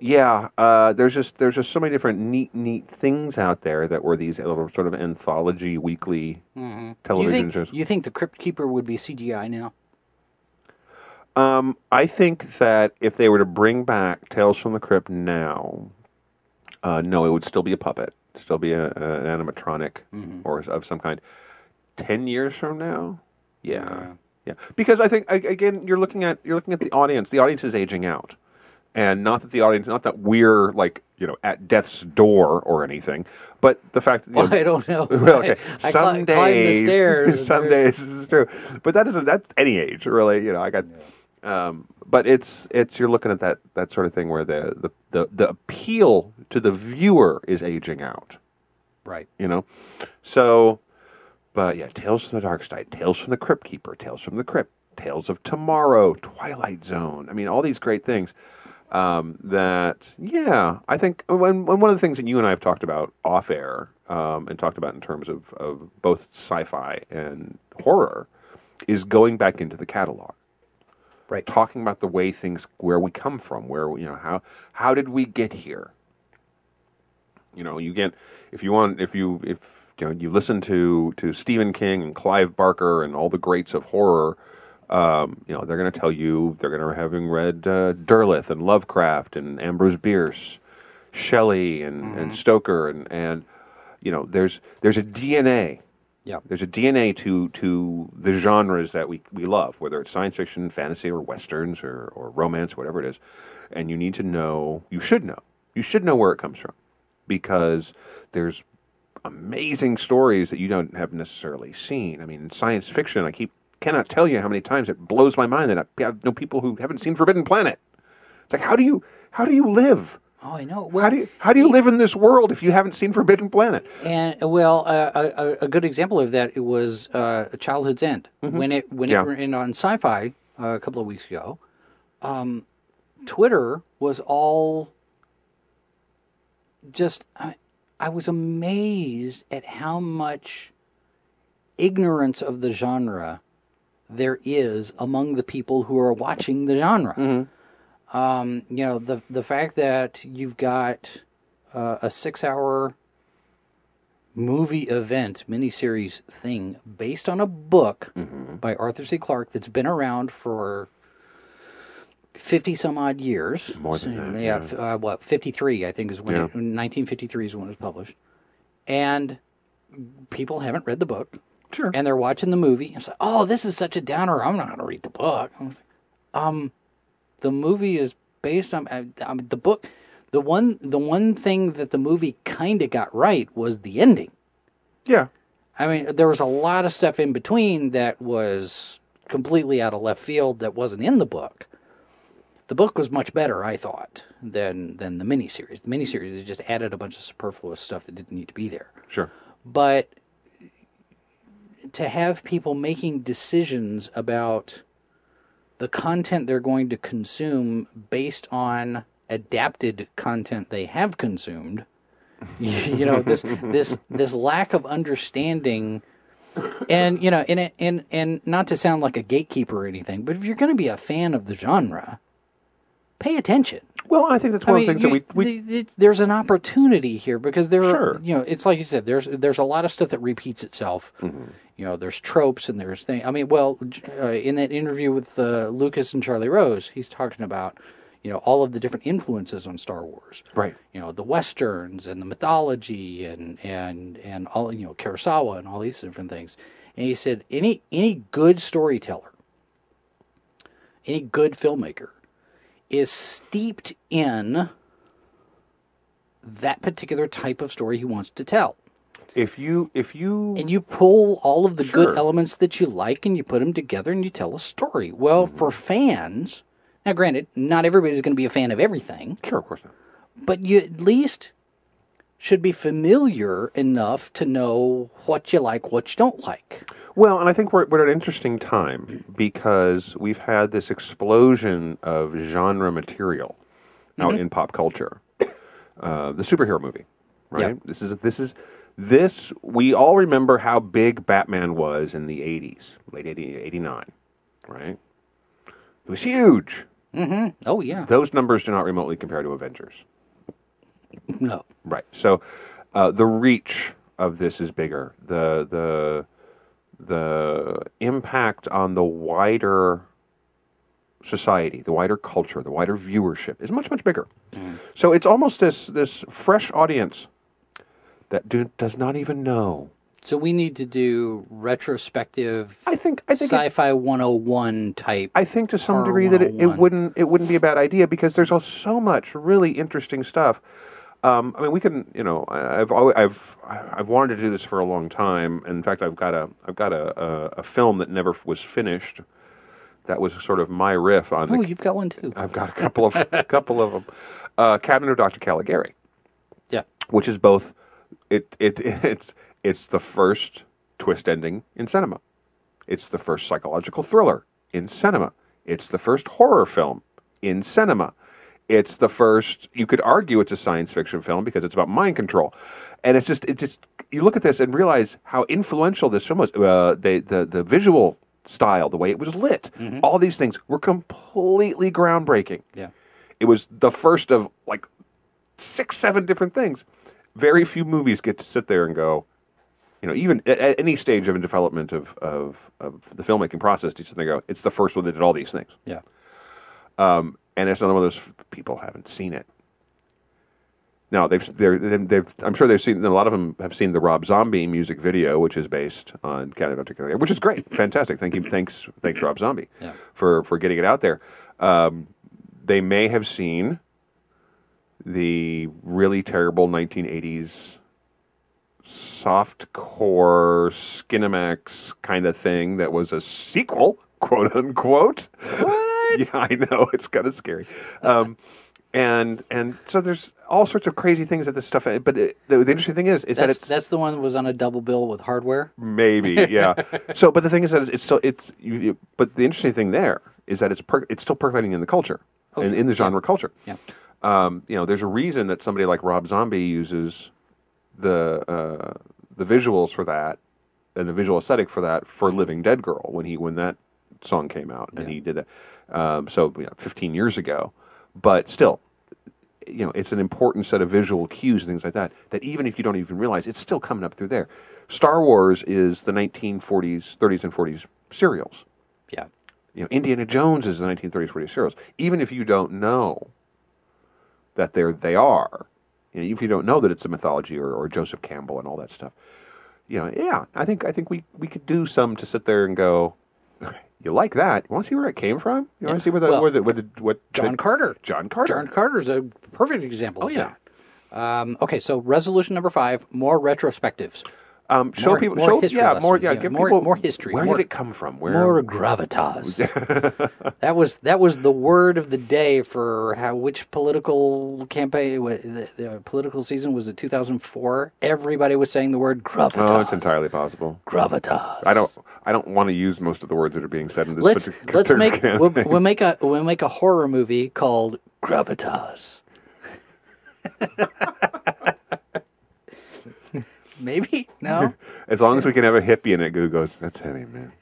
Yeah. There's just so many different neat things out there that were these little sort of anthology weekly television shows. You think the Crypt Keeper would be CGI now? I think that if they were to bring back Tales from the Crypt now, no, it would still be a puppet, still be an animatronic or of some kind. 10 years from now, yeah, because I think again you're looking at the audience. The audience is aging out, and not that we're like at death's door or anything, but the fact that I don't know. Well, okay, I climbed the stairs. Some days this is true, but that's any age really. I got. Yeah. But it's you're looking at that sort of thing where the appeal to the viewer is aging out, right? So, but yeah, Tales from the Dark Side, Tales from the Crypt Keeper, Tales from the Crypt, Tales of Tomorrow, Twilight Zone. I mean, all these great things. I think when one of the things that you and I have talked about off air, and talked about in terms of both sci-fi and horror, is going back into the catalog. Right, talking about the way things, where we come from, where how did we get here? You get if you listen to Stephen King and Clive Barker and all the greats of horror, they're going to tell you having read Derleth and Lovecraft and Ambrose Bierce, Shelley and Stoker and there's a DNA Yeah. There's a DNA to the genres that we love, whether it's science fiction, fantasy, or westerns, or romance, whatever it is. And you need to know, you should know where it comes from, because there's amazing stories that you don't have necessarily seen. I mean, in science fiction, cannot tell you how many times it blows my mind that I know people who haven't seen Forbidden Planet. It's like, how do you live? Oh, I know. Well, how do you live in this world if you haven't seen Forbidden Planet? And a good example of that was Childhood's End, mm-hmm. when it ran on Sci-Fi a couple of weeks ago. Twitter was all just. I was amazed at how much ignorance of the genre there is among the people who are watching the genre. Mm-hmm. The fact that you've got a 6-hour movie event, miniseries thing based on a book mm-hmm. by Arthur C. Clarke that's been around for 50-some-odd years. More than that. Yeah. 53, I think, is when 1953 is when it was published. And people haven't read the book. Sure. And they're watching the movie. And it's like, oh, this is such a downer. I'm not going to read the book. I was like, the movie is based on the book. The one thing that the movie kind of got right was the ending. Yeah. I mean, there was a lot of stuff in between that was completely out of left field that wasn't in the book. The book was much better, I thought, than the miniseries. The miniseries is just added a bunch of superfluous stuff that didn't need to be there. Sure. But to have people making decisions about the content they're going to consume based on adapted content they have consumed, this lack of understanding, and and not to sound like a gatekeeper or anything, but if you're going to be a fan of the genre, pay attention. Well, I think that's one of the things that there's an opportunity here, because there are, it's like you said, there's a lot of stuff that repeats itself. Mm-hmm. There's tropes and there's things. I mean, in that interview with Lucas and Charlie Rose, he's talking about, all of the different influences on Star Wars. Right. The Westerns and the mythology and all, Kurosawa and all these different things. And he said, any good storyteller, any good filmmaker is steeped in that particular type of story he wants to tell. If you and you pull all of the good elements that you like and you put them together and you tell a story. Well, for fans, now granted, not everybody's going to be a fan of everything. Sure, of course not. But you at least should be familiar enough to know what you like, what you don't like. Well, and I think we're at an interesting time, because we've had this explosion of genre material out in pop culture. The superhero movie, right? Yep. This we all remember how big Batman was in the 80s, late 80, 89, right? It was huge. Mm-hmm. Oh, yeah. Those numbers do not remotely compare to Avengers. No. Right. So the reach of this is bigger. The impact on the wider society, the wider culture, the wider viewership is much, much bigger. Mm. So it's almost this fresh audience that does not even know. So we need to do retrospective, I think sci-fi 101 type. I think to some degree that it wouldn't be a bad idea, because there's so much really interesting stuff. I mean, we can, I've wanted to do this for a long time. In fact, I've got a film that never was finished. That was sort of my riff on. Oh, you've got one too. I've got a couple of them. Cabinet of Dr. Caligari. Yeah. Which is both. It's the first twist ending in cinema. It's the first psychological thriller in cinema. It's the first horror film in cinema. It's the first, you could argue it's a science fiction film because it's about mind control. And it's just you look at this and realize how influential this film was. The visual style, the way it was lit, all these things were completely groundbreaking. Yeah. It was the first of 6-7 different things. Very few movies get to sit there and go, even at any stage of development of the filmmaking process, to sit there and go, it's the first one that did all these things. Yeah. And it's another one of those people haven't seen it. No, they've. I'm sure they've seen. A lot of them have seen the Rob Zombie music video, which is based on Canada, which is great, fantastic. Thank you, thanks Rob Zombie for getting it out there. They may have seen the really terrible 1980s softcore Skinamax kind of thing that was a sequel, quote unquote. What? Yeah, I know, it's kind of scary. And so there's all sorts of crazy things that this stuff. But the interesting thing is that's the one that was on a double bill with Hardware. Maybe, yeah. So, but the thing is that it's still But the interesting thing there is that it's still percolating in the culture and in the genre culture. Yeah. There's a reason that somebody like Rob Zombie uses the visuals for that and the visual aesthetic for that for Living Dead Girl when that song came out and he did that. 15 years ago, but still. It's an important set of visual cues and things like that, that even if you don't even realize, it's still coming up through there. Star Wars is the 1940s, 30s, and 40s serials. Yeah. Indiana Jones is the 1930s, 40s serials. Even if you don't know that they are, if you don't know that it's a mythology or Joseph Campbell and all that stuff, I think we could do some to sit there and go, you like that? You want to see where it came from? You want to see where John Carter. John Carter. John Carter's a perfect example of that. Okay, so resolution number 5: more retrospectives. Give people more history. Where did it come from? More gravitas. that was the word of the day for which political campaign? The political season was it 2004? Everybody was saying the word gravitas. Oh, it's entirely possible. Gravitas. I don't want to use most of the words that are being said in this. We'll make a horror movie called Gravitas. Maybe? No? As long as we can have a hippie in it who goes, that's heavy, man.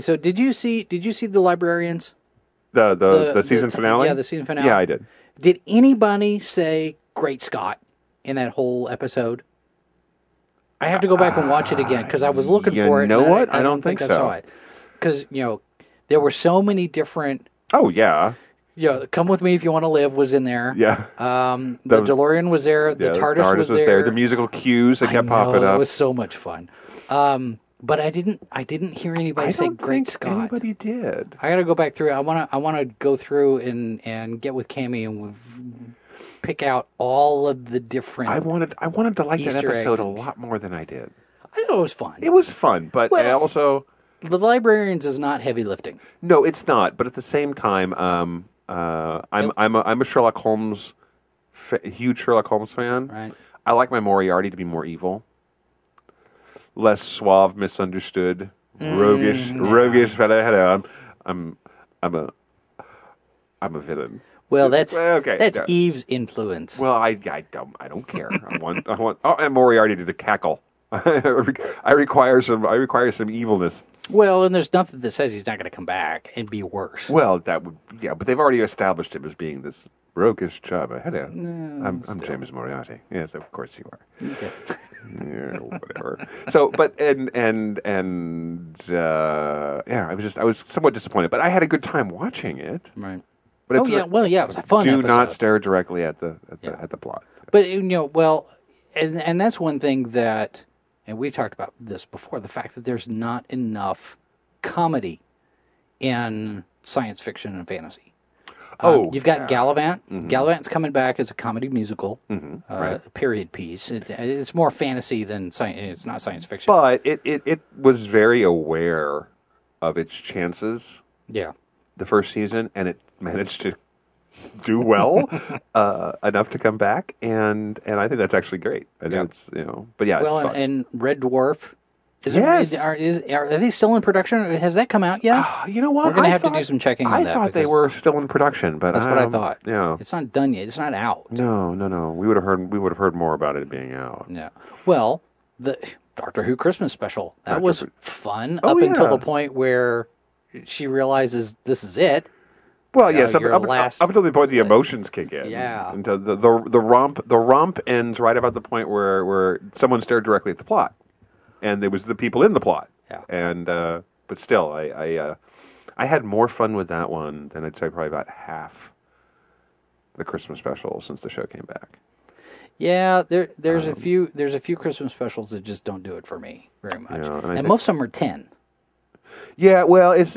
So did you see The Librarians? The season finale? Yeah, the season finale. Yeah, I did. Did anybody say Great Scott in that whole episode? I have to go back and watch it again because I was looking for it. You know what? I don't think I saw it. Because, there were so many different... Oh, yeah. Come With Me If You Want to Live was in there. Yeah. The DeLorean was there. The TARDIS was there. The musical cues that kept popping up. It was so much fun. But I didn't hear anybody say Great Scott. I don't think anybody did. I got to go back through. I want to go through and get with Cammie and pick out all of the different. I wanted to like Easter that episode a lot more than I did. I thought it was fun. It was fun, but also The Librarians is not heavy lifting. No, it's not. But at the same time, I'm a Sherlock Holmes, huge Sherlock Holmes fan. Right. I like my Moriarty to be more evil, less suave, misunderstood, roguish. I'm a villain. Well, that's Eve's influence. Well, I don't care. I want. Oh, and Moriarty to cackle. I require some evilness. Well, and there's nothing that says he's not going to come back and be worse. Well, but they've already established him as being this roguish charmer. Hello, I'm James Moriarty. Yes, of course you are. Okay. Yeah, whatever. So, but I was somewhat disappointed, but I had a good time watching it. Right. But it was a fun episode. Do not stare directly at the plot. But and that's one thing that. And we've talked about this before, the fact that there's not enough comedy in science fiction and fantasy. You've got Galavant. Mm-hmm. Galavant's coming back as a comedy musical, period piece. It's more fantasy than science. It's not science fiction. But it was very aware of its chances. Yeah. The first season, and it managed to do well enough to come back, and I think that's actually great. I think it's it's fun. And Red Dwarf are they still in production? Has that come out yet? You know what? We're going to have to do some checking on that. I thought they were still in production, but that's what I thought. Yeah, it's not done yet. It's not out. No. We would have heard more about it being out. Yeah. Well, the Doctor Who Christmas special was fun until the point where she realizes this is it. Well, yes. Up until the point the emotions kick in. Yeah. Until the romp ends right about the point where someone stared directly at the plot, and there was the people in the plot. Yeah. And but still, I had more fun with that one than I'd say probably about half the Christmas special since the show came back. Yeah, there's a few Christmas specials that just don't do it for me very much. You know, and most of them are 10. Yeah, well, it's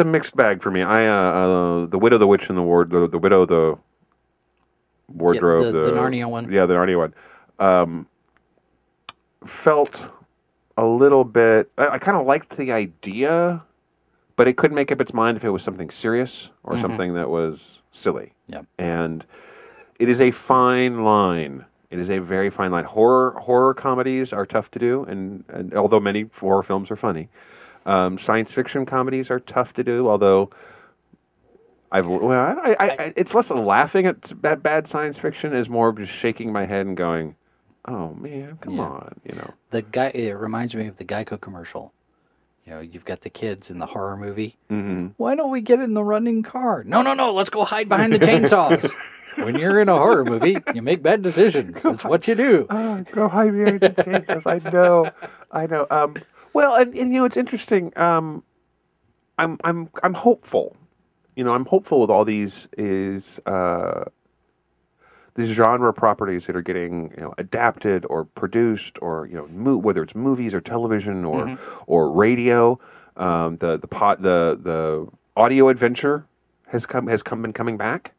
a mixed bag for me. The Widow, the Witch, and the Wardrobe, the Widow, the Wardrobe, yeah, the Narnia one. Yeah, the Narnia one. Felt a little bit. I kind of liked the idea, but it couldn't make up its mind if it was something serious or something that was silly. Yeah, and it is a fine line. It is a very fine line. Horror comedies are tough to do, and although many horror films are funny, science fiction comedies are tough to do. Although it's less laughing at bad science fiction, is more just shaking my head and going, "Oh man, come on!" You know, the guy. It reminds me of the Geico commercial. You know, you've got the kids in the horror movie. Mm-hmm. Why don't we get in the running car? No! Let's go hide behind the chainsaws. When you're in a horror movie, you make bad decisions. That's what you do. Go hide behind the chainsaws. I know. Well, and you know, it's interesting. I'm hopeful. You know, I'm hopeful with all these genre properties that are getting, you know, adapted or produced, or, you know, whether it's movies or television or radio. The audio adventure has been coming back.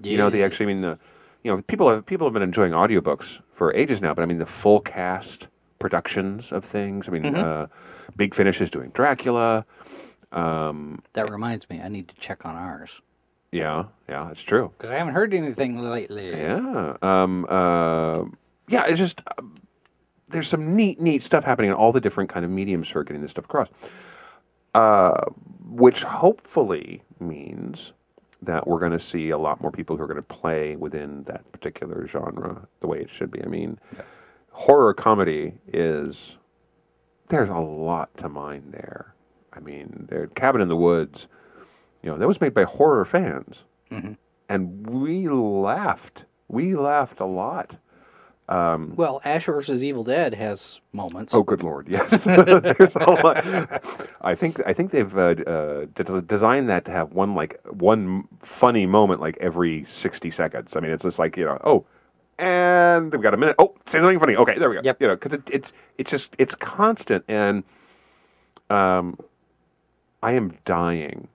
Yeah. You know, people have been enjoying audiobooks for ages now, but I mean the full cast productions of things. I mean, Big Finish is doing Dracula. That reminds me, I need to check on ours. Yeah, that's true. Because I haven't heard anything lately. Yeah. It's just there's some neat stuff happening in all the different kind of mediums for getting this stuff across, which hopefully means that we're going to see a lot more people who are going to play within that particular genre the way it should be. I mean, horror comedy there's a lot to mine there. I mean, Cabin in the Woods, you know, that was made by horror fans. Mm-hmm. And we laughed. We laughed a lot. Well, Ash vs. Evil Dead has moments. Oh, good Lord, yes. There's a lot. I think they've designed that to have one funny moment like every 60 seconds. I mean, it's just like, you know, oh, and we've got a minute. Oh, say something funny. Okay, there we go. Yep. You know, because it's just, it's constant. And I am dying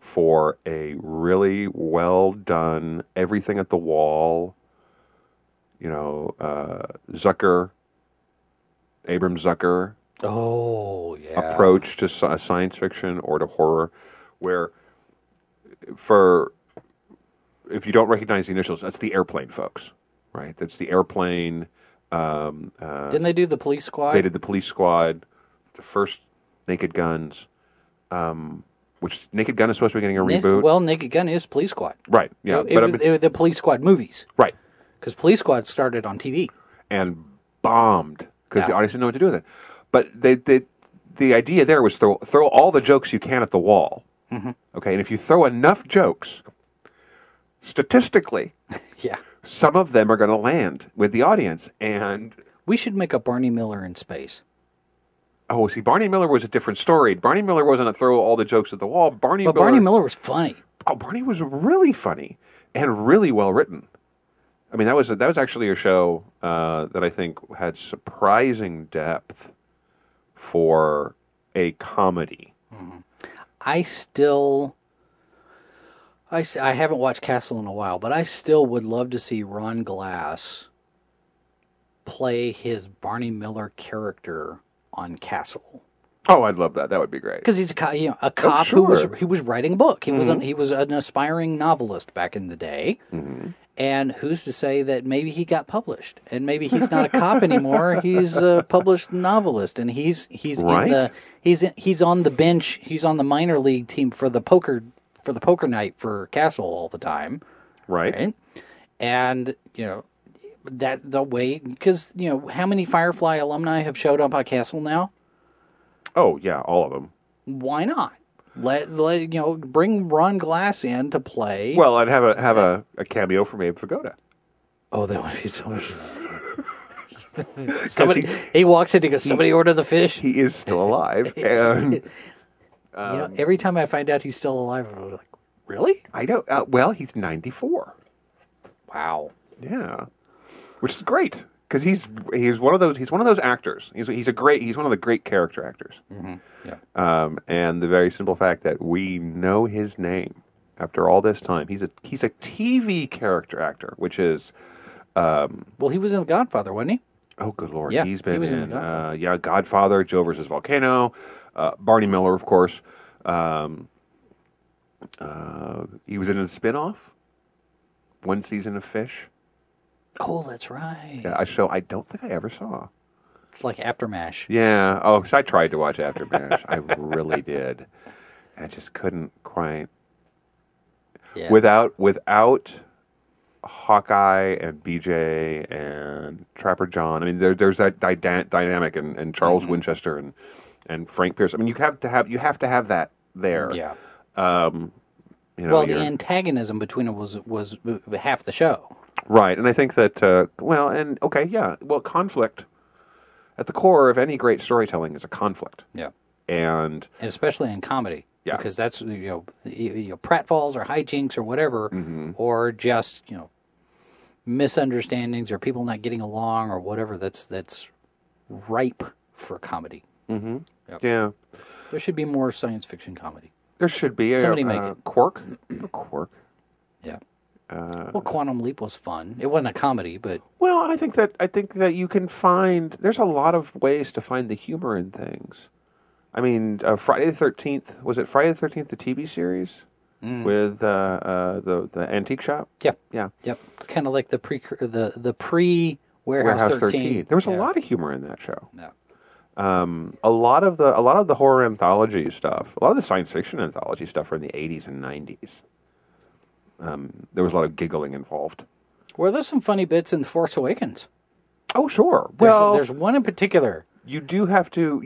for a really well done everything at the wall. You know, Abram Zucker. Oh, yeah. Approach to science fiction or to horror, where if you don't recognize the initials, that's the Airplane, folks, right? That's the Airplane. Didn't they do the Police Squad? They did the Police Squad, the first Naked Guns, which Naked Gun is supposed to be getting a reboot. Well, Naked Gun is Police Squad. Right, yeah. It was the Police Squad movies. Right. Because Police Squad started on TV. And bombed. Because the audience didn't know what to do with it. But the idea there was throw all the jokes you can at the wall. Mm-hmm. Okay, and if you throw enough jokes, statistically, some of them are going to land with the audience. And we should make a Barney Miller in space. Oh, see, Barney Miller was a different story. Barney Miller wasn't a throw all the jokes at the wall. Barney Miller was funny. Oh, Barney was really funny and really well written. I mean, that was actually a show that I think had surprising depth for a comedy. Mm-hmm. I haven't watched Castle in a while, but I still would love to see Ron Glass play his Barney Miller character on Castle. Oh, I'd love that. That would be great. Because he's a cop who was writing a book. He was an aspiring novelist back in the day. Mm-hmm. And who's to say that maybe he got published, and maybe he's not a cop anymore? He's a published novelist, and he's on the bench. He's on the minor league team for the poker night for Castle all the time, right? And you know that the way, because you know how many Firefly alumni have showed up on Castle now? Oh yeah, all of them. Why not? Let you know, bring Ron Glass in to play. Well, I'd have a cameo from Abe Vigoda. Oh, that would be so much fun. He walks in and goes, "Somebody order the fish." He is still alive, and you know, every time I find out he's still alive, I'm like, Really? I don't. Well, he's 94. Wow. Yeah. Which is great because he's one of those actors. He's one of the great character actors. Mm-hmm. Yeah. And the very simple fact that we know his name after all this time. He's a TV character actor, which is. Well, he was in The Godfather, wasn't he? Oh, good Lord. Yeah, he's been in Godfather. Godfather, Joe versus Volcano, Barney Miller, of course. He was in a spinoff, one season of Fish. Oh, that's right. Yeah, a show I don't think I ever saw. It's like Aftermash. Yeah. Oh, because I tried to watch Aftermash. I really did. And I just couldn't quite. Yeah. Without Hawkeye and BJ and Trapper John. I mean, there's that dynamic and Charles mm-hmm. Winchester and Frank Pierce. I mean, you have to have that there. Yeah. The antagonism between them was half the show. Right, and I think that conflict at the core of any great storytelling is a conflict. Yeah. And especially in comedy. Yeah. Because that's, pratfalls or hijinks or whatever, mm-hmm. or just, misunderstandings or people not getting along or whatever that's ripe for comedy. Mm-hmm. Yep. Yeah. There should be more science fiction comedy. There should be. Somebody make it. Quark. Yeah. Quantum Leap was fun. It wasn't a comedy, but... Well, and I think that you can find... There's a lot of ways to find the humor in things. I mean, Friday the 13th, was it Friday the 13th, the TV series with the antique shop? Yep. Yeah. Yep. Kind of like the pre Warehouse 13. There was a lot of humor in that show. Yeah. A lot of the horror anthology stuff, a lot of the science fiction anthology stuff were in the 80s and 90s. There was a lot of giggling involved. Well, there's some funny bits in The Force Awakens. Oh, sure. Well, there's one in particular. You do have to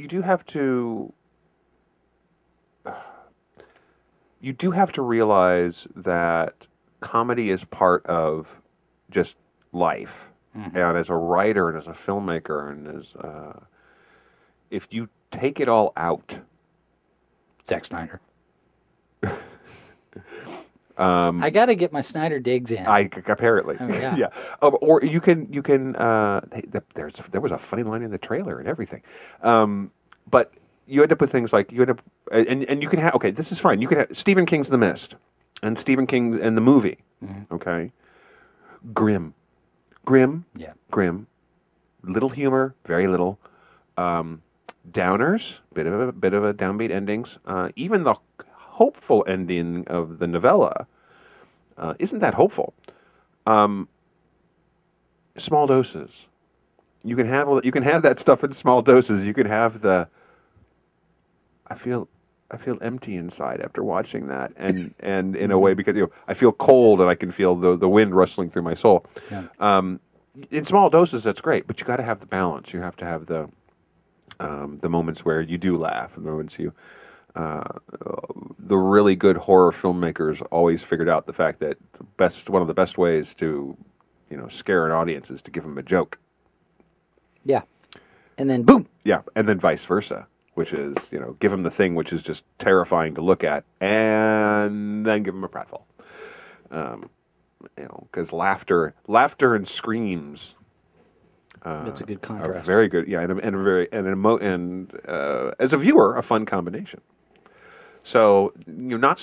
realize that comedy is part of just life. Mm-hmm. And as a writer and as a filmmaker and as if you take it all out, Zack Snyder. I got to get my Snyder digs in. Apparently. Oh, yeah. Yeah. Or you can. There was a funny line in the trailer and everything, but you end up with things like and you can have. Okay, this is fine. You can have Stephen King's The Mist and Stephen King and the movie. Mm-hmm. Okay, grim. Yeah. Grim. Little humor, very little. Downers, bit of a downbeat endings. Even the hopeful ending of the novella isn't that hopeful. Small doses. You can have that stuff in small doses. You can have the I feel empty inside after watching that, and in a way because I feel cold and I can feel the wind rustling through my soul. Yeah. In small doses, that's great, but you got to have the balance. You have to have the moments where you do laugh, the moments you. The really good horror filmmakers always figured out the fact that one of the best ways to, scare an audience is to give them a joke. Yeah, and then boom. Yeah, and then vice versa, which is give them the thing which is just terrifying to look at, and then give them a pratfall. Because laughter and screams. That's a good contrast. Very good, yeah, and as a viewer, a fun combination. So you don't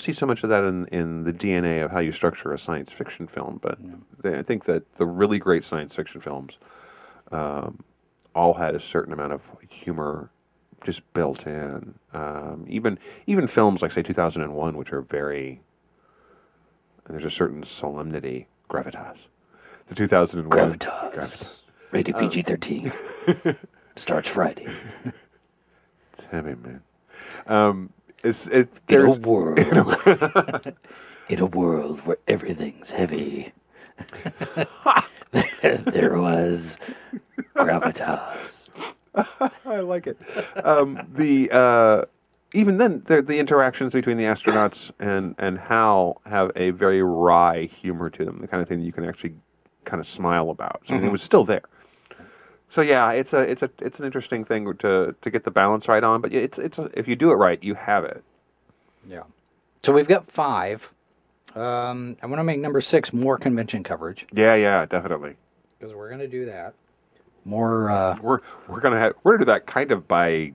see so much of that in the DNA of how you structure a science fiction film, but I think that the really great science fiction films all had a certain amount of humor just built in. Even films like, say, 2001, which are there's a certain solemnity, gravitas. The 2001 gravitas. Rated PG-13. Starts Friday. It's heavy, man. In a world where everything's heavy, there was gravitas. I like it. Even then, the interactions between the astronauts and Hal have a very wry humor to them, the kind of thing that you can actually kind of smile about. So mm-hmm. It was still there. So yeah, it's an interesting thing to get the balance right on. But if you do it right, you have it. Yeah. So we've got 5. I want to make number 6 more convention coverage. Yeah, definitely. Because we're going to do that. More. We're going to do that kind of by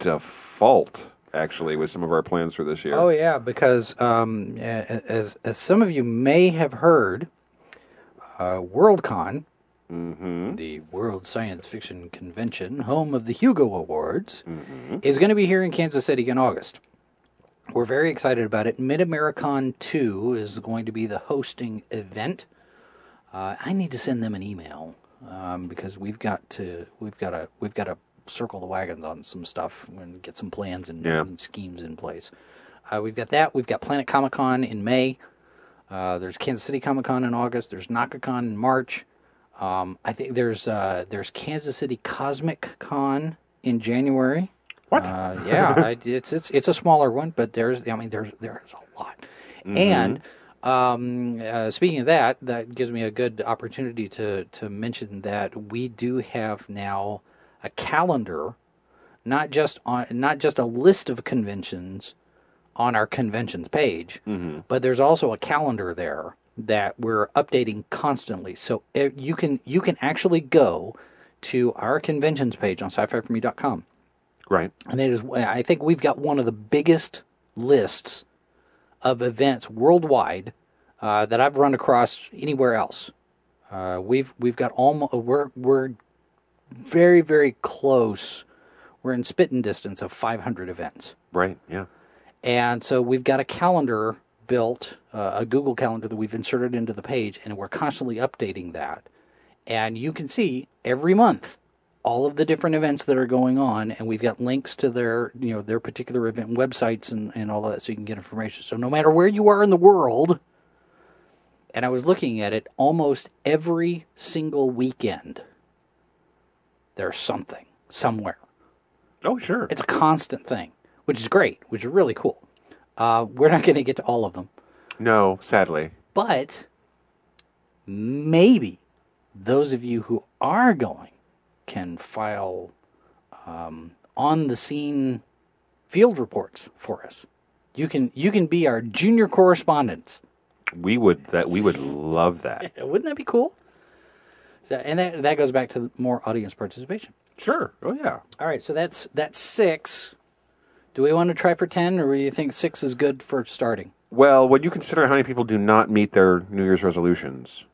default, actually, with some of our plans for this year. Oh yeah, because as some of you may have heard, WorldCon, the World Science Fiction Convention, home of the Hugo Awards, is going to be here in Kansas City in August. We're very excited about it. Mid-Americon 2 is going to be the hosting event. I need to send them an email because we've got to circle the wagons on some stuff and get some plans and schemes in place. We've got that. We've got Planet Comic Con in May. There's Kansas City Comic Con in August. There's NakaCon in March. I think there's Kansas City Cosmic Con in January. What? It's a smaller one, but there's a lot. Mm-hmm. And speaking of that, that gives me a good opportunity to mention that we do have now a calendar, not just a list of conventions on our conventions page, but there's also a calendar there that we're updating constantly. So you can actually go to our conventions page on SciFiForMe.com. Right. And it is, I think we've got one of the biggest lists of events worldwide that I've run across anywhere else. We've got almost we're very, very close. We're in spitting distance of 500 events. Right. Yeah. And so we've got a calendar built, a Google calendar that we've inserted into the page, and we're constantly updating that. And you can see every month all of the different events that are going on, and we've got links to their particular event websites and all that, so you can get information. So no matter where you are in the world, and I was looking at it, almost every single weekend there's something somewhere. Oh, sure. It's a constant thing, which is great, which is really cool. We're not going to get to all of them. No, sadly. But maybe those of you who are going can file on-the-scene field reports for us. You can be our junior correspondents. We would love that. Wouldn't that be cool? So, and that goes back to more audience participation. Sure. Oh yeah. All right. So that's 6. Do we want to try for 10, or do you think 6 is good for starting? Well, when you consider how many people do not meet their New Year's resolutions,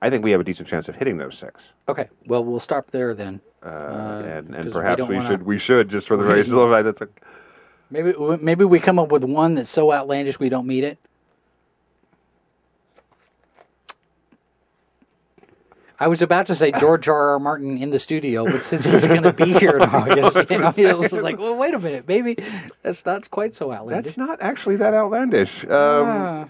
I think we have a decent chance of hitting those 6. Okay. Well, we'll stop there then. And perhaps we should just for the reason of that's a... Maybe we come up with one that's so outlandish we don't meet it. I was about to say George R.R. Martin in the studio, but since he's going to be here in August, I was like, well, wait a minute. Maybe that's not quite so outlandish. That's not actually that outlandish. And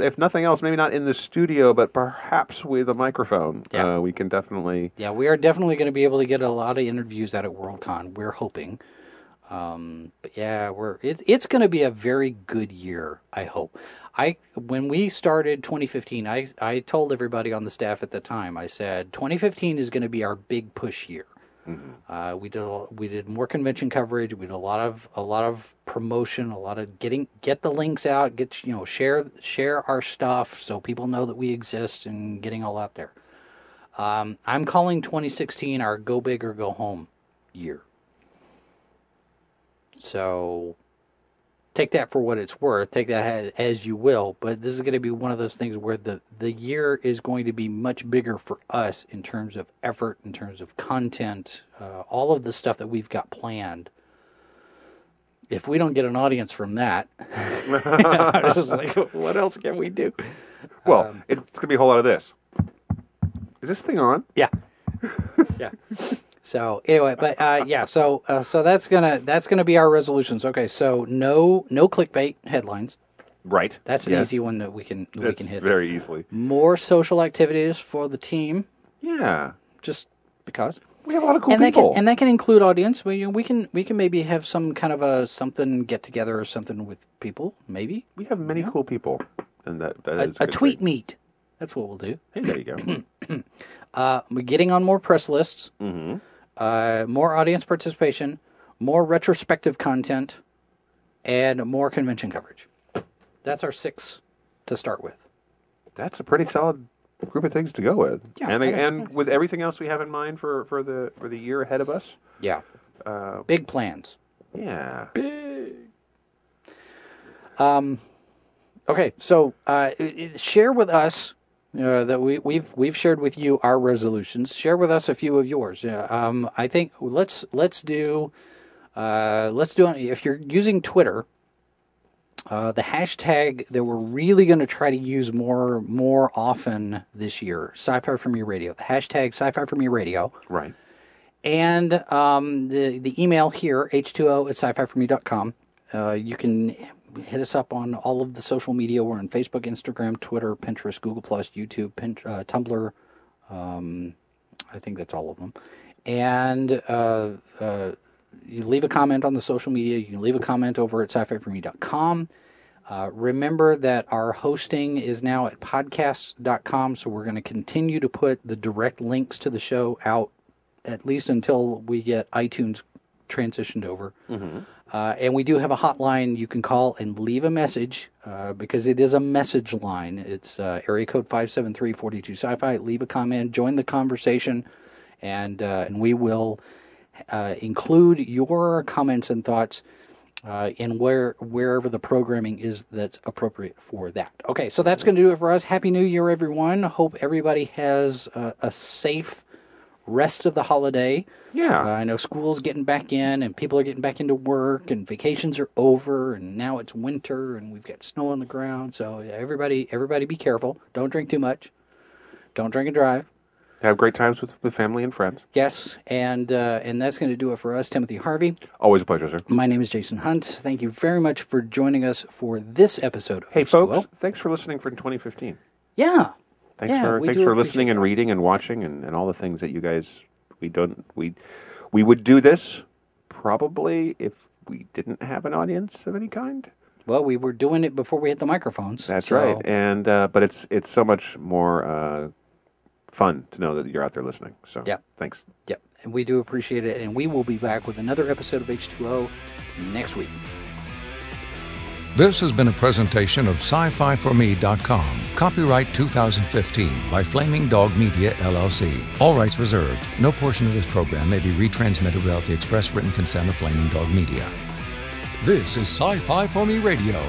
if nothing else, maybe not in the studio, but perhaps with a microphone. Yeah. We can definitely... Yeah, we are definitely going to be able to get a lot of interviews out at WorldCon. We're hoping. But yeah, it's going to be a very good year, I hope. When we started 2015, I told everybody on the staff at the time, I said 2015 is going to be our big push year. Mm-hmm. We did more convention coverage. We did a lot of promotion, a lot of get the links out, share our stuff so people know that we exist and getting all out there. I'm calling 2016 our go big or go home year. So take that for what it's worth. Take that as you will. But this is going to be one of those things where the year is going to be much bigger for us in terms of effort, in terms of content, all of the stuff that we've got planned. If we don't get an audience from that, I was just like, what else can we do? Well, it's going to be a whole lot of this. Is this thing on? Yeah. Yeah. So anyway, but so that's gonna be our resolutions. Okay, so no clickbait headlines. Right. That's an easy one that we can hit very easily. More social activities for the team. Yeah. Just because we have a lot of cool people, that can include audience. We can maybe have some kind of a something get together or something with people. Maybe we have many cool people, and that is a tweet meet. That's what we'll do. Hey, there you go. We're getting on more press lists. Mm-hmm. More audience participation, more retrospective content, and more convention coverage. That's our 6 to start with. That's a pretty solid group of things to go with. Yeah, and with everything else we have in mind for the year ahead of us. Yeah. Big plans. Yeah. Big. Okay, so share with us that we've shared with you our resolutions. Share with us a few of yours. I think let's do if you're using Twitter. The hashtag that we're really going to try to use more often this year, Sci-Fi For Me Radio. The hashtag Sci-Fi For Me Radio. Right. And the email here, h2o@scififorme.com. You can hit us up on all of the social media. We're on Facebook, Instagram, Twitter, Pinterest, Google+, YouTube, Tumblr. I think that's all of them. And you leave a comment on the social media. You can leave a comment over at SciFiForMe.com. Remember that our hosting is now at podcasts.com, so we're going to continue to put the direct links to the show out at least until we get iTunes transitioned over. Mm-hmm. And we do have a hotline you can call and leave a message because it is a message line. It's area code 573-42-SciFi. Leave a comment, join the conversation, and we will... include your comments and thoughts in wherever the programming is that's appropriate for that. Okay, so that's going to do it for us. Happy New Year, everyone. Hope everybody has a safe rest of the holiday. Yeah. I know school's getting back in, and people are getting back into work, and vacations are over, and now it's winter, and we've got snow on the ground. So everybody be careful. Don't drink too much. Don't drink and drive. Have great times with family and friends. Yes, and that's going to do it for us. Timothy Harvey. Always a pleasure, sir. My name is Jason Hunt. Thank you very much for joining us for this episode of Hey, H2O. Folks, thanks for listening for 2015. Yeah. Thanks for listening and reading and watching and all the things that you guys, we would do this probably if we didn't have an audience of any kind. Well, we were doing it before we hit the microphones. That's right. And but it's so much more fun to know that you're out there listening. So, yeah. Thanks. Yep. And we do appreciate it. And we will be back with another episode of H2O next week. This has been a presentation of SciFiForMe.com. Copyright 2015 by Flaming Dog Media, LLC. All rights reserved. No portion of this program may be retransmitted without the express written consent of Flaming Dog Media. This is Sci-Fi For Me Radio.